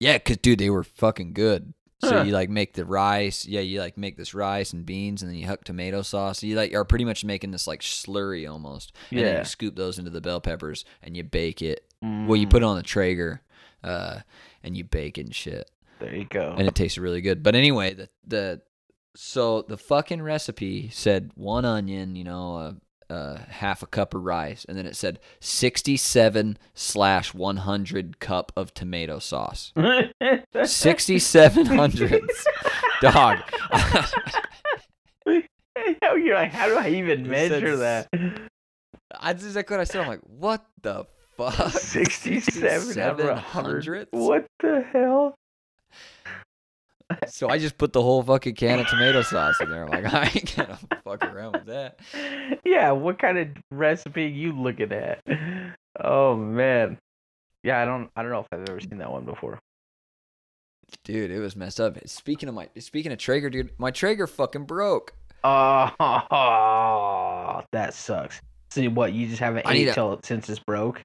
Yeah, because, dude, they were fucking good. So huh. you, like, make the rice. Yeah, you, like, make this rice and beans, and then you huck tomato sauce. You, like, are pretty much making this, like, slurry almost. And yeah. then you scoop those into the bell peppers, and you bake it. Mm. Well, you put it on the Traeger, uh, and you bake it and shit. There you go. And it tasted really good. But anyway, the the so the fucking recipe said one onion, you know, a, a half a cup of rice, and then it said sixty-seven slash one hundred cup of tomato sauce. Sixty-seven hundredths, dog. You're like, how do I even measure that? That's exactly what I said. I'm like, what the fuck? Sixty-seven hundredths. What the hell? So I just put the whole fucking can of tomato sauce in there. I'm like, I ain't gonna fuck around with that. Yeah, what kind of recipe are you looking at? Oh man, yeah, I don't, I don't know if I've ever seen that one before. Dude, it was messed up. Speaking of my, speaking of Traeger, dude, my Traeger fucking broke. Oh, that sucks. See, so what you just haven't ate till a- since it's broke.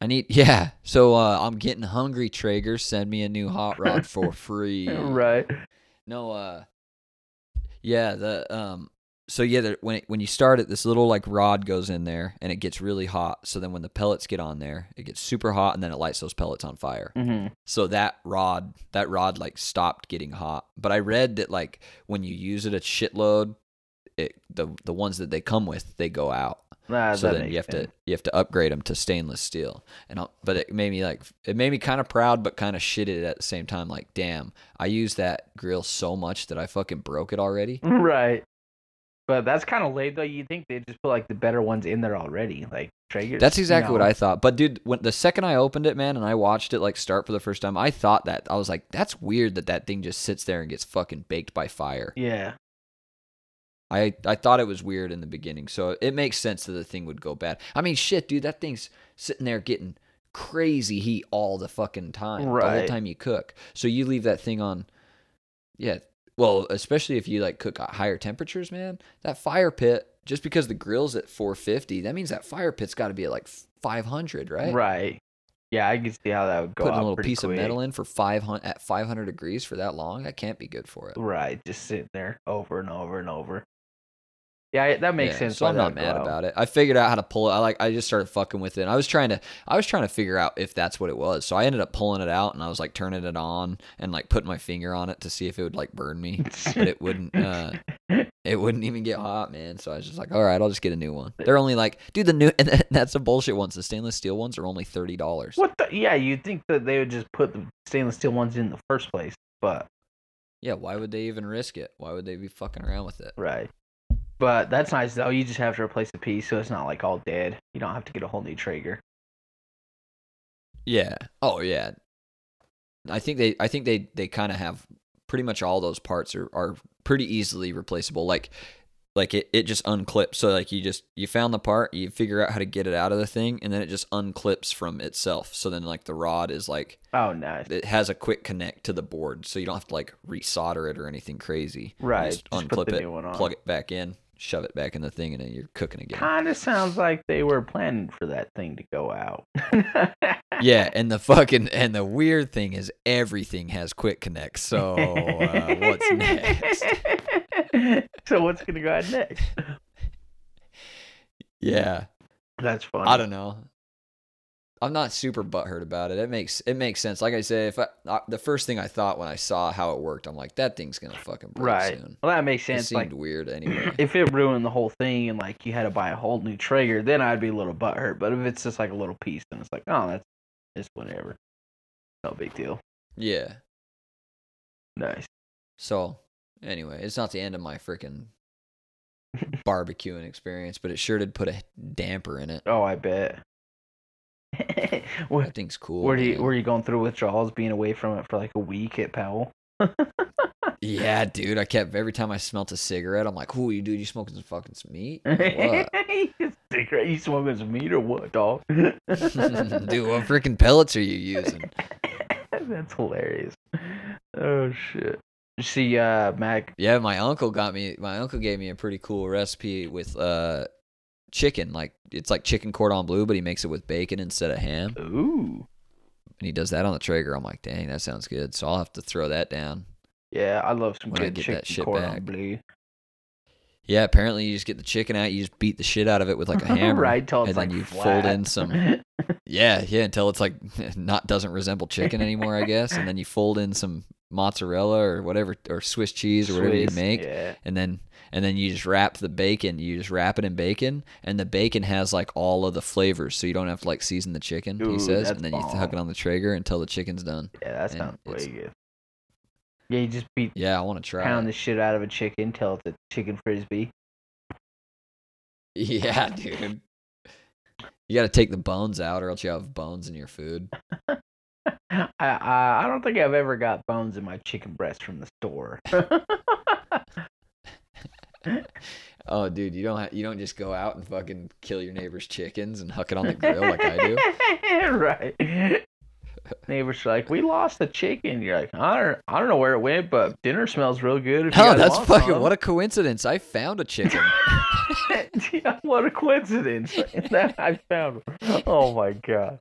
I need, yeah. So uh, I'm getting hungry, Traeger. Send me a new hot rod for free. Right. No, uh, yeah, the, um, so yeah, the, when it, when you start it, this little like rod goes in there and it gets really hot. So then when the pellets get on there, it gets super hot and then it lights those pellets on fire. Mm-hmm. So that rod, that rod like stopped getting hot. But I read that like when you use it a shitload, it, the, the ones that they come with, they go out. Nah, so then you have sense. to you have to upgrade them to stainless steel, and I'll, but it made me like it made me kind of proud, but kind of shitted at the same time. Like, damn, I used that grill so much that I fucking broke it already. Right, but that's kind of late though. You think they just put like the better ones in there already, like Traeger. That's exactly you know. what I thought. But dude, when the second I opened it, man, and I watched it like start for the first time, I thought that I was like, that's weird that that thing just sits there and gets fucking baked by fire. Yeah. I, I thought it was weird in the beginning, so it makes sense that the thing would go bad. I mean, shit, dude, that thing's sitting there getting crazy heat all the fucking time, right. the whole time you cook. So you leave that thing on, yeah, well, especially if you, like, cook at higher temperatures, man. That fire pit, just because the grill's at four fifty, that means that fire pit's got to be at, like, five hundred, right? Right. Yeah, I can see how that would go. Putting out a little piece quick. of metal in for five hundred at five hundred degrees for that long, that can't be good for it. Right, just sitting there over and over and over. Yeah, that makes yeah, sense. So I'm not mad about it. I figured out how to pull it. I like. I just started fucking with it. And I was trying to. I was trying to figure out if that's what it was. So I ended up pulling it out, and I was like turning it on and like putting my finger on it to see if it would like burn me, but it wouldn't. Uh, it wouldn't even get hot, man. So I was just like, all right, I'll just get a new one. They're only like, dude, the new and that's the bullshit ones. The stainless steel ones are only thirty dollars. What? The, yeah, you'd think that they would just put the stainless steel ones in the first place, but yeah, why would they even risk it? Why would they be fucking around with it? Right. But that's nice, though. You just have to replace the piece, so it's not, like, all dead. You don't have to get a whole new Traeger. Yeah. Oh, yeah. I think they I think they, they kind of have pretty much all those parts are, are pretty easily replaceable. Like, like it, it just unclips. So, like, you just you found the part, you figure out how to get it out of the thing, and then it just unclips from itself. So then, like, the rod is, like... Oh, nice. It has a quick connect to the board, so you don't have to, like, resolder it or anything crazy. Right. You just, just unclip it, plug it back in. Shove it back in the thing, and then you're cooking again. Kind of sounds like they were planning for that thing to go out. Yeah, and the fucking and the weird thing is everything has quick connects. So uh, what's next? So what's gonna go out next? Yeah, that's funny. I don't know. I'm not super butthurt about it. It makes it makes sense. Like I said, if I, I, the first thing I thought when I saw how it worked, I'm like, that thing's gonna fucking break right. soon. Well, that makes sense. It seemed like, weird anyway. If it ruined the whole thing and like you had to buy a whole new Traeger, then I'd be a little butthurt. But if it's just like a little piece, then it's like, oh, that's it's whatever. No big deal. Yeah. Nice. So, anyway, it's not the end of my freaking barbecuing experience, but it sure did put a damper in it. Oh, I bet. What, that thing's cool. Were you, were you going through withdrawals being away from it for like a week at Powell? Yeah, dude. I kept, every time I smelt a cigarette, I'm like, "Ooh, you dude, you smoking some fucking meat? What? Cigarette? You smoking some meat or what, dog?" Dude, what freaking pellets are you using? That's hilarious. Oh shit. See, uh, Mac. Yeah, my uncle got me. My uncle gave me a pretty cool recipe with uh, chicken. Like it's like chicken cordon bleu, but he makes it with bacon instead of ham. Ooh. And he does that on the Traeger. I'm like, dang, that sounds good. So I'll have to throw that down. Yeah, I love some good chicken cordon bleu. Yeah, apparently you just get the chicken out, you just beat the shit out of it with like a hammer, right, till it's and then like you flat. Fold in some. Yeah, yeah, until it's like not doesn't resemble chicken anymore, I guess. And then you fold in some mozzarella or whatever, or Swiss cheese or Swiss, whatever you make, yeah. and then and then you just wrap the bacon. You just wrap it in bacon, and the bacon has like all of the flavors, so you don't have to like season the chicken. Ooh, he says, and then bomb. You huck it on the Traeger until the chicken's done. Yeah, that sounds pretty good. Yeah, you just beat. Yeah, I want to try. Pound it. The shit out of a chicken till it's a chicken frisbee. Yeah, dude. You got to take the bones out, or else you have bones in your food. I, I I don't think I've ever got bones in my chicken breast from the store. Oh, dude, you don't have, you don't just go out and fucking kill your neighbor's chickens and huck it on the grill like I do. Right. Neighbors are like, we lost the chicken. You're like, I don't, I don't know where it went, but dinner smells real good. If no, that's fucking some. What a coincidence! I found a chicken. Yeah, what a coincidence! I found. One. Oh my god.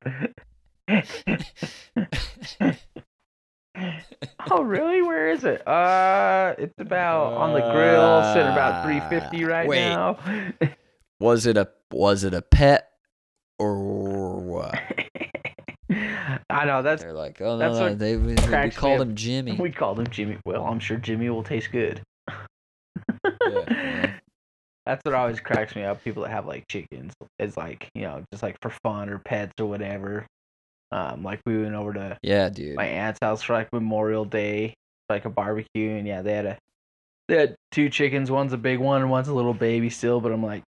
Oh really? Where is it? Uh, it's about on the grill, sitting about three fifty right Wait. Now. was it a was it a pet or what? I know that's. They're like, oh no, no they, we, we called him Jimmy. We called him Jimmy. Well, I'm sure Jimmy will taste good. Yeah, yeah. That's what always cracks me up. People that have like chickens, it's like you know, just like for fun or pets or whatever. Um, like we went over to yeah, dude, my aunt's house for like Memorial Day, like a barbecue, and yeah, they had a, they had two chickens. One's a big one, and one's a little baby still. But I'm like,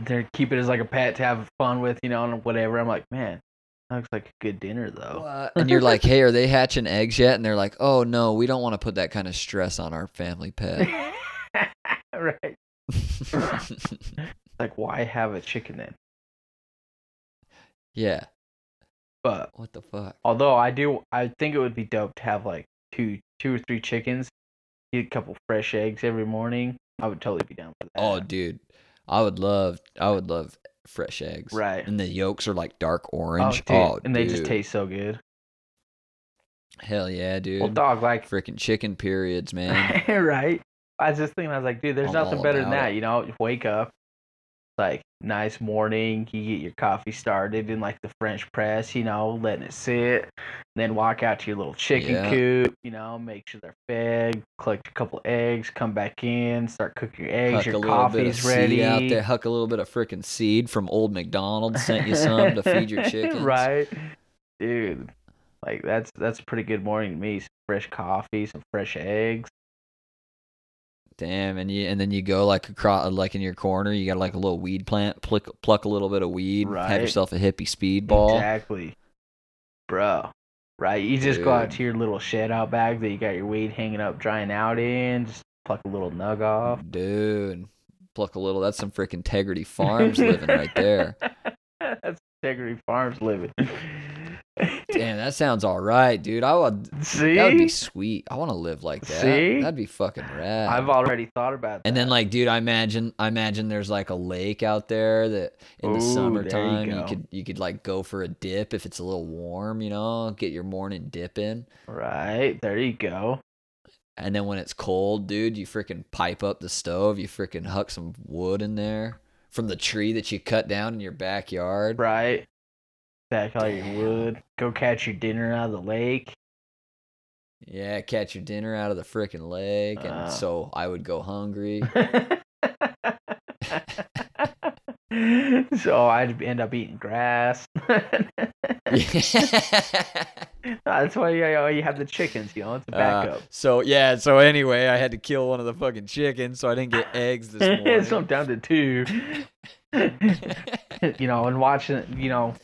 they keep it as like a pet to have fun with, you know, and whatever. I'm like, man. Looks like a good dinner though. Uh, and you're like, hey, are they hatching eggs yet? And they're like, oh no, we don't want to put that kind of stress on our family pet. Right. Like, why have a chicken then? Yeah. But what the fuck? Although I do, I think it would be dope to have like two, two or three chickens, eat a couple fresh eggs every morning. I would totally be down for that. Oh, dude, I would love, I would love. Fresh eggs, right? And the yolks are like dark orange. Oh, oh and they dude. Just taste so good. Hell yeah, dude. Well, dog, like freaking chicken periods, man. Right? I was just thinking, I was like, dude, there's I'm nothing better than that. It. You know, you wake up, like nice morning, you get your coffee started in like the French press, you know, letting it sit, then walk out to your little chicken yeah. coop, you know, make sure they're fed, collect a couple eggs, come back in, start cooking your eggs, huck your coffee's ready. Seed out there, huck a little bit of freaking seed from old McDonald's sent you some to feed your chickens. Right, dude, like that's that's a pretty good morning to me. Some fresh coffee, some fresh eggs. Damn, and you and then you go like across, like in your corner, you got like a little weed plant, pluck pluck a little bit of weed, right. Have yourself a hippie speedball. Exactly, bro. Right, you Dude. Just go out to your little shed out back that you got your weed hanging up, drying out in. Just pluck a little nug off. Dude, pluck a little. That's some freaking Integrity Farms living right there. That's Integrity Farms living. Damn, that sounds all right, dude. I would. See? That would be sweet. I want to live like that. See? That'd be fucking rad. I've already thought about that. And then, like, dude, I imagine, I imagine there's like a lake out there that in Ooh, the summertime you, you could, you could like go for a dip if it's a little warm, you know, get your morning dip in. Right there, you go. And then when it's cold, dude, you freaking pipe up the stove. You freaking huck some wood in there from the tree that you cut down in your backyard. Right. Back all your wood. Go catch your dinner out of the lake. Yeah, catch your dinner out of the freaking lake, and uh. so I would go hungry. So I'd end up eating grass. That's why you, know, you have the chickens, you know, it's a backup. Uh, so yeah, so anyway, I had to kill one of the fucking chickens, so I didn't get eggs this morning. So I'm down to two. You know, and watching, you know.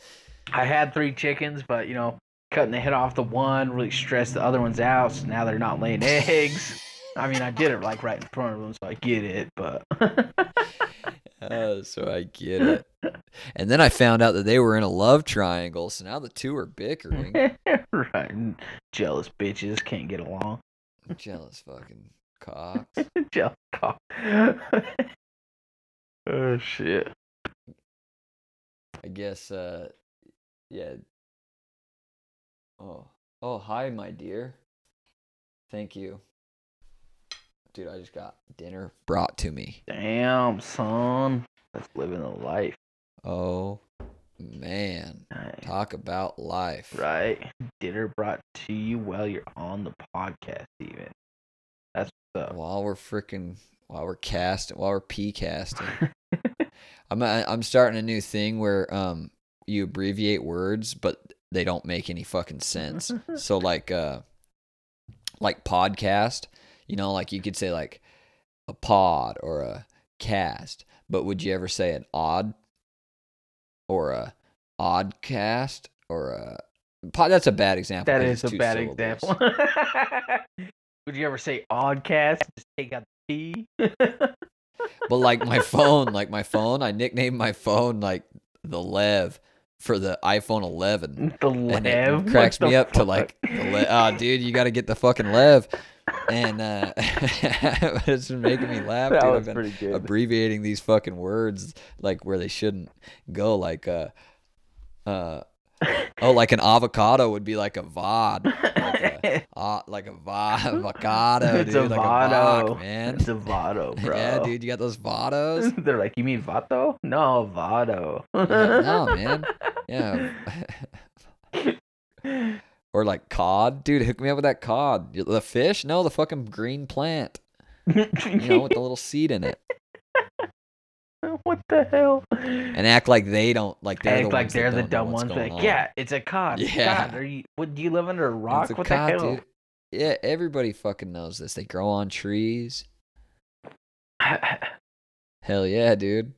I had three chickens, but, you know, cutting the head off the one really stressed the other ones out, so now they're not laying eggs. I mean, I did it, like, right in front of them, so I get it, but... oh, so I get it. And then I found out that they were in a love triangle, so now the two are bickering. Right. Jealous bitches can't get along. Jealous fucking cocks. Jealous cocks. Oh, shit. I guess, uh, yeah. Oh, oh, hi, my dear. Thank you. Dude, I just got dinner brought to me. Damn, son. That's living a life. Oh, man. Nice. Talk about life. Right. Dinner brought to you while you're on the podcast, even. That's what's up. While we're freaking, while we're casting, while we're p-casting. I'm I'm starting a new thing where um you abbreviate words, but they don't make any fucking sense. So, like, uh, like podcast. You know, like, you could say, like, a pod or a cast, but would you ever say an odd or a odd cast or a pod? That's a bad example. That is a bad syllables. Example. Would you ever say odd cast? Just take out the T. But, like, my phone, like, my phone, I nicknamed my phone, like, the Lev for the iPhone eleven. The Lev? And it cracks me up fuck? To, like, the le- oh, dude, you got to get the fucking Lev. And uh, it's been making me laugh. That dude. I've been pretty good. Abbreviating these fucking words like where they shouldn't go. Like, uh, uh, oh, like an avocado would be like a vod, like a, uh, like a vod, avocado. It's dude. A like vado, a vod, man. It's a vado, bro. Yeah, dude, you got those vados. They're like, you mean vato? No, vado. Yeah, no, man. Yeah. Or like cod. Dude, hook me up with that cod. The fish? No, the fucking green plant. You know, with the little seed in it. What the hell? And act like they don't, like they're act the ones like they're that the dumb ones. Like, on. Yeah, it's a cod. Yeah. God, are you, what, do you live under a rock? A what cod, the hell? Dude. Yeah, everybody fucking knows this. They grow on trees. Hell yeah, dude.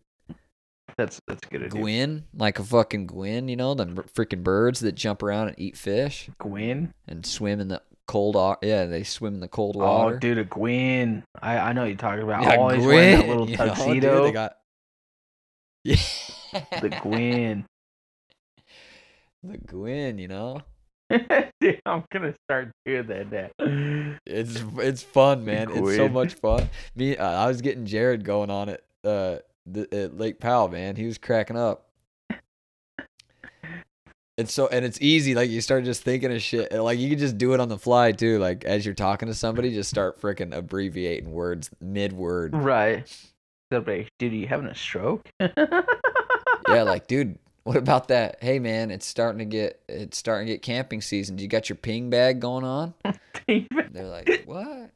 That's that's good. Gwyn, do. Like a fucking Gwyn, you know, the freaking birds that jump around and eat fish. Gwyn and swim in the cold. Yeah, they swim in the cold water. Oh, dude, a Gwyn. I, I know what you're talking about. Yeah, always Gwyn. Wearing that little tuxedo. You know, dude, they got... Yeah, the Gwyn. The Gwyn, you know. Dude, I'm gonna start doing that now. It's it's fun, man. Gwyn. It's so much fun. Me, uh, I was getting Jared going on it. Uh, The, uh, Lake Powell, man, he was cracking up. And so, and it's easy. Like, you start just thinking of shit. And, like, you can just do it on the fly too. Like, as you're talking to somebody, just start freaking abbreviating words mid word. Right. Dude, are you having a stroke? Yeah, like, dude, what about that? Hey, man, it's starting to get it's starting to get camping season. Do you got your ping bag going on? They're like, what?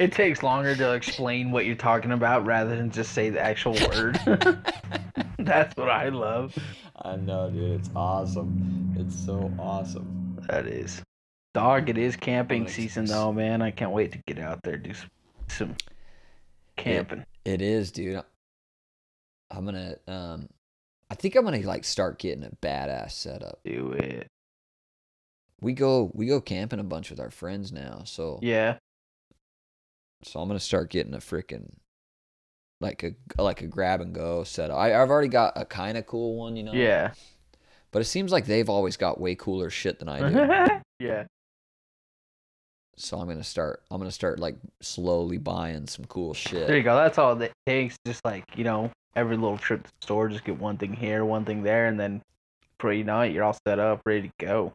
It takes longer to explain what you're talking about rather than just say the actual word. That's what I love. I know, dude. It's awesome. It's so awesome. That is. Dog, it is camping season, though, man. I can't wait to get out there and do some, some camping. It, it is, dude. I'm going to, um, I think I'm going to, like, start getting a badass setup. Do it. We go, we go camping a bunch with our friends now, so. Yeah. So I'm gonna start getting a freaking like a like a grab and go setup. I I've already got a kind of cool one, you know. Yeah. But it seems like they've always got way cooler shit than I do. Yeah. So I'm gonna start. I'm gonna start like slowly buying some cool shit. There you go. That's all it takes. Just like, you know, every little trip to the store, just get one thing here, one thing there, and then before you know it, you're all set up, ready to go.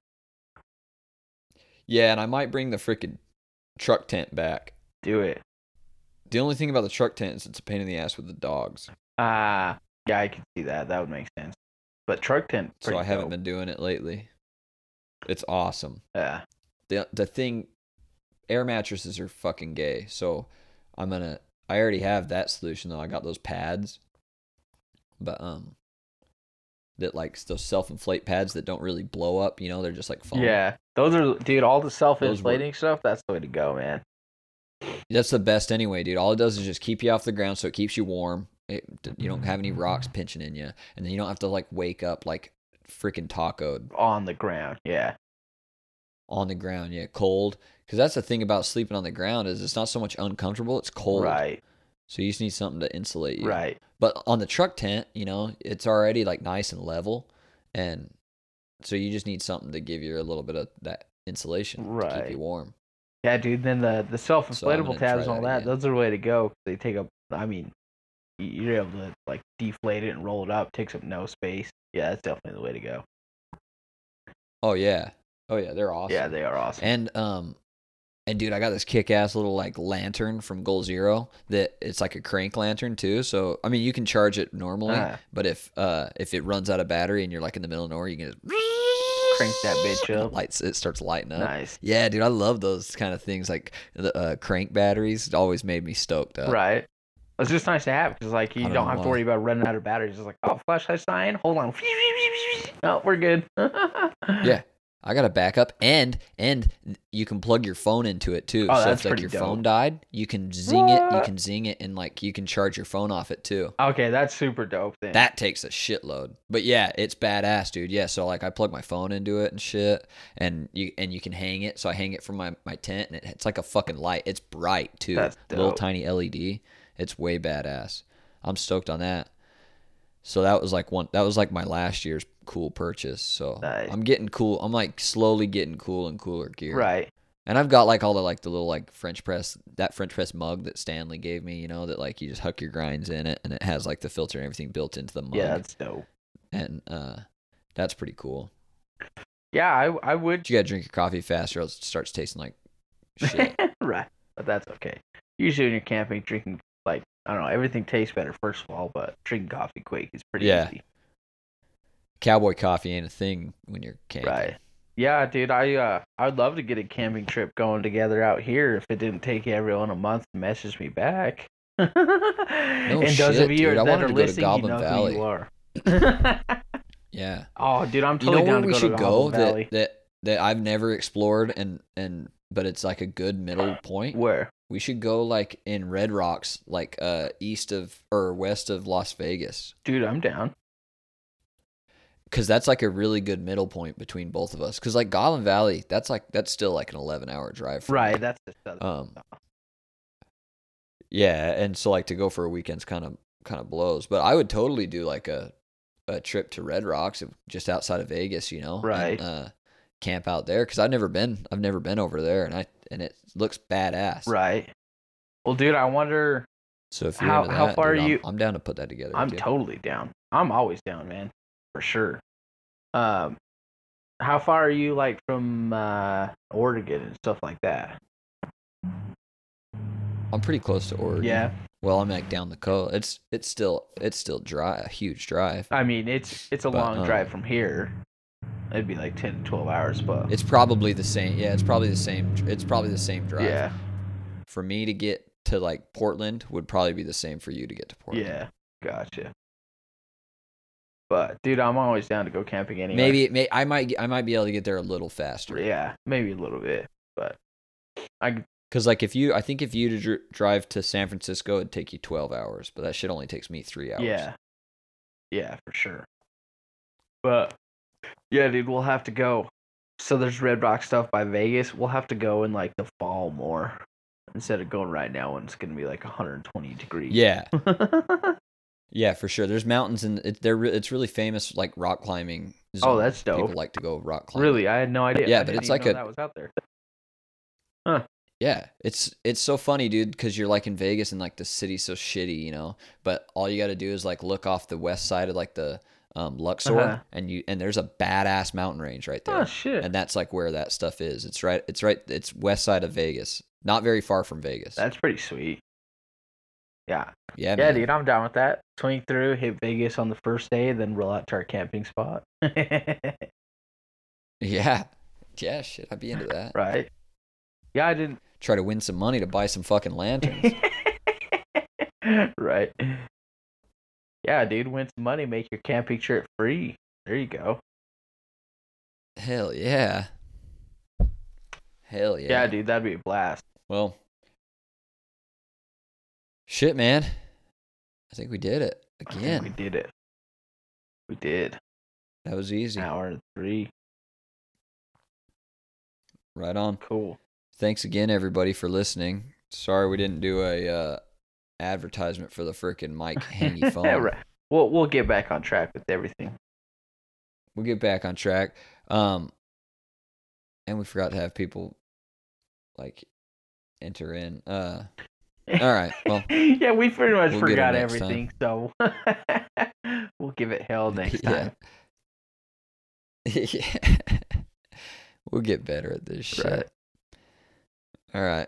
Yeah, and I might bring the freaking truck tent back. Do it. The only thing about the truck tent is it's a pain in the ass with the dogs. Ah, uh, yeah, I can see that. That would make sense. But truck tent. So I haven't dope. been doing it lately. It's awesome. Yeah. The the thing, air mattresses are fucking gay. So I'm gonna. I already have that solution though. I got those pads. But um, that like those self-inflate pads that don't really blow up. You know, they're just like falling. Yeah, those are, dude. All the self-inflating stuff. That's the way to go, man. That's the best anyway, dude. All it does is just keep you off the ground, so it keeps you warm. It, you don't have any rocks pinching in you, and then you don't have to like wake up like freaking tacoed on the ground. Yeah, on the ground. Yeah, cold. Because that's the thing about sleeping on the ground is it's not so much uncomfortable; it's cold. Right. So you just need something to insulate you. Right. But on the truck tent, you know, it's already like nice and level, and so you just need something to give you a little bit of that insulation right. to keep you warm. Yeah, dude. Then the the self inflatable so tabs and all that, that those are the way to go. They take up. I mean, you're able to like deflate it and roll it up. Takes up no space. Yeah, that's definitely the way to go. Oh yeah, oh yeah, they're awesome. Yeah, they are awesome. And um, and dude, I got this kick-ass little like lantern from Goal Zero that it's like a crank lantern too. So I mean, you can charge it normally, uh-huh. but if uh if it runs out of battery and you're like in the middle of nowhere, you can just crank that bitch up. It lights it starts lighting up. Nice. Yeah, dude, I love those kind of things. Like the uh, crank batteries, it always made me stoked up. Right. It's just nice to have because, like, you don't, don't have to worry about running out of batteries. It's like, oh, flashlight sign. Hold on. No, we're good. Yeah, I got a backup, and and you can plug your phone into it too. Oh, so that's if, like, pretty your dope. Phone died, you can zing what? it. You can zing it, and like you can charge your phone off it too. Okay, that's super dope. Then that takes a shitload, but yeah, it's badass, dude. Yeah, so like I plug my phone into it and shit, and you and you can hang it. So I hang it from my, my tent, and it, it's like a fucking light. It's bright too. That's dope. Little tiny L E D. It's way badass. I'm stoked on that. So that was like one. That was like my last year's cool purchase. So nice. I'm getting cool. I'm like slowly getting cool and cooler gear. Right. And I've got like all the like the little like French press that French press mug that Stanley gave me. You know that like you just huck your grinds in it and it has like the filter and everything built into the mug. Yeah, that's dope. And uh, that's pretty cool. Yeah, I I would. You gotta drink your coffee fast or else it starts tasting like shit. Right, but that's okay. Usually when you're camping, drinking. Like, I don't know, everything tastes better, first of all, but drinking coffee quick is pretty yeah. easy. Cowboy coffee ain't a thing when you're camping. Right. Yeah, dude, I, uh, I'd love to get a camping trip going together out here if it didn't take everyone a month to message me back. no and those shit, of you dude, that I wanted are to go to Goblin you know Valley. You are. yeah. Oh, dude, I'm totally you know down to go to Goblin go Valley. That, that, that I've never explored, and, and but it's like a good middle point. Where? We should go like in Red Rocks, like uh, east of or west of Las Vegas. Dude, I'm down. Cause that's like a really good middle point between both of us. Cause like Goblin Valley, that's like that's still like an eleven hour drive. From right, me. That's the southern. Um, yeah, and so like to go for a weekend's kind of kind of blows. But I would totally do like a a trip to Red Rocks, just outside of Vegas, you know? Right. And, uh, camp out there because I've never been. I've never been over there, and I. And it looks badass. Right. Well, dude, I wonder so if you're how, into that, how far dude, are you? I'm, I'm down to put that together. I'm totally down. I'm always down, man. For sure. Um, how far are you like from uh, Oregon and stuff like that? I'm pretty close to Oregon. Yeah. Well, I'm like down the coast. It's it's still it's still dry, a huge drive. I mean, it's it's a but, long um, drive from here. It'd be like ten to twelve hours, but it's probably the same. Yeah, it's probably the same. It's probably the same drive. Yeah. For me to get to like Portland would probably be the same for you to get to Portland. Yeah, gotcha. But dude, I'm always down to go camping anyway. Maybe it may, I might I might be able to get there a little faster. Yeah, maybe a little bit, but I. Because like if you, I think if you to drive to San Francisco, it'd take you twelve hours, but that shit only takes me three hours. Yeah. Yeah, for sure. But. Yeah, dude, we'll have to go. So there's Red Rock stuff by Vegas. We'll have to go in like the fall more instead of going right now when it's gonna be like one hundred twenty degrees. Yeah, yeah, for sure. There's mountains and it, they're re- it's really famous like rock climbing. Zone. Oh, that's dope. People like to go rock climbing. Really, I had no idea. Yeah, I but it's like a that was out there. Huh. Yeah, it's it's so funny, dude, because you're like in Vegas and like the city's so shitty, you know. But all you got to do is like look off the west side of like the. Um, Luxor, uh-huh. and you and there's a badass mountain range right there. Oh shit! And that's like where that stuff is. It's right. It's right. It's west side of Vegas, not very far from Vegas. That's pretty sweet. Yeah. Yeah. Yeah, man. Dude, I'm down with that. Swing through, hit Vegas on the first day, then roll out to our camping spot. yeah. Yeah. Shit, I'd be into that. Right. Yeah, I didn't try to win some money to buy some fucking lanterns. right. Yeah, dude, win some money, make your camping trip free. There you go. Hell yeah. Hell yeah. Yeah, dude, that'd be a blast. Well, shit, man. I think we did it again. I think we did it. We did. That was easy. Hour and three. Right on. Cool. Thanks again, everybody, for listening. Sorry we didn't do a uh, advertisement for the frickin' Mike hangy phone. Right. We'll we'll get back on track with everything. We'll get back on track. Um, and we forgot to have people like enter in. Uh, all right. Well, yeah, we pretty much we'll forgot everything, time. so we'll give it hell next yeah. time. Yeah. We'll get better at this right. shit. All right.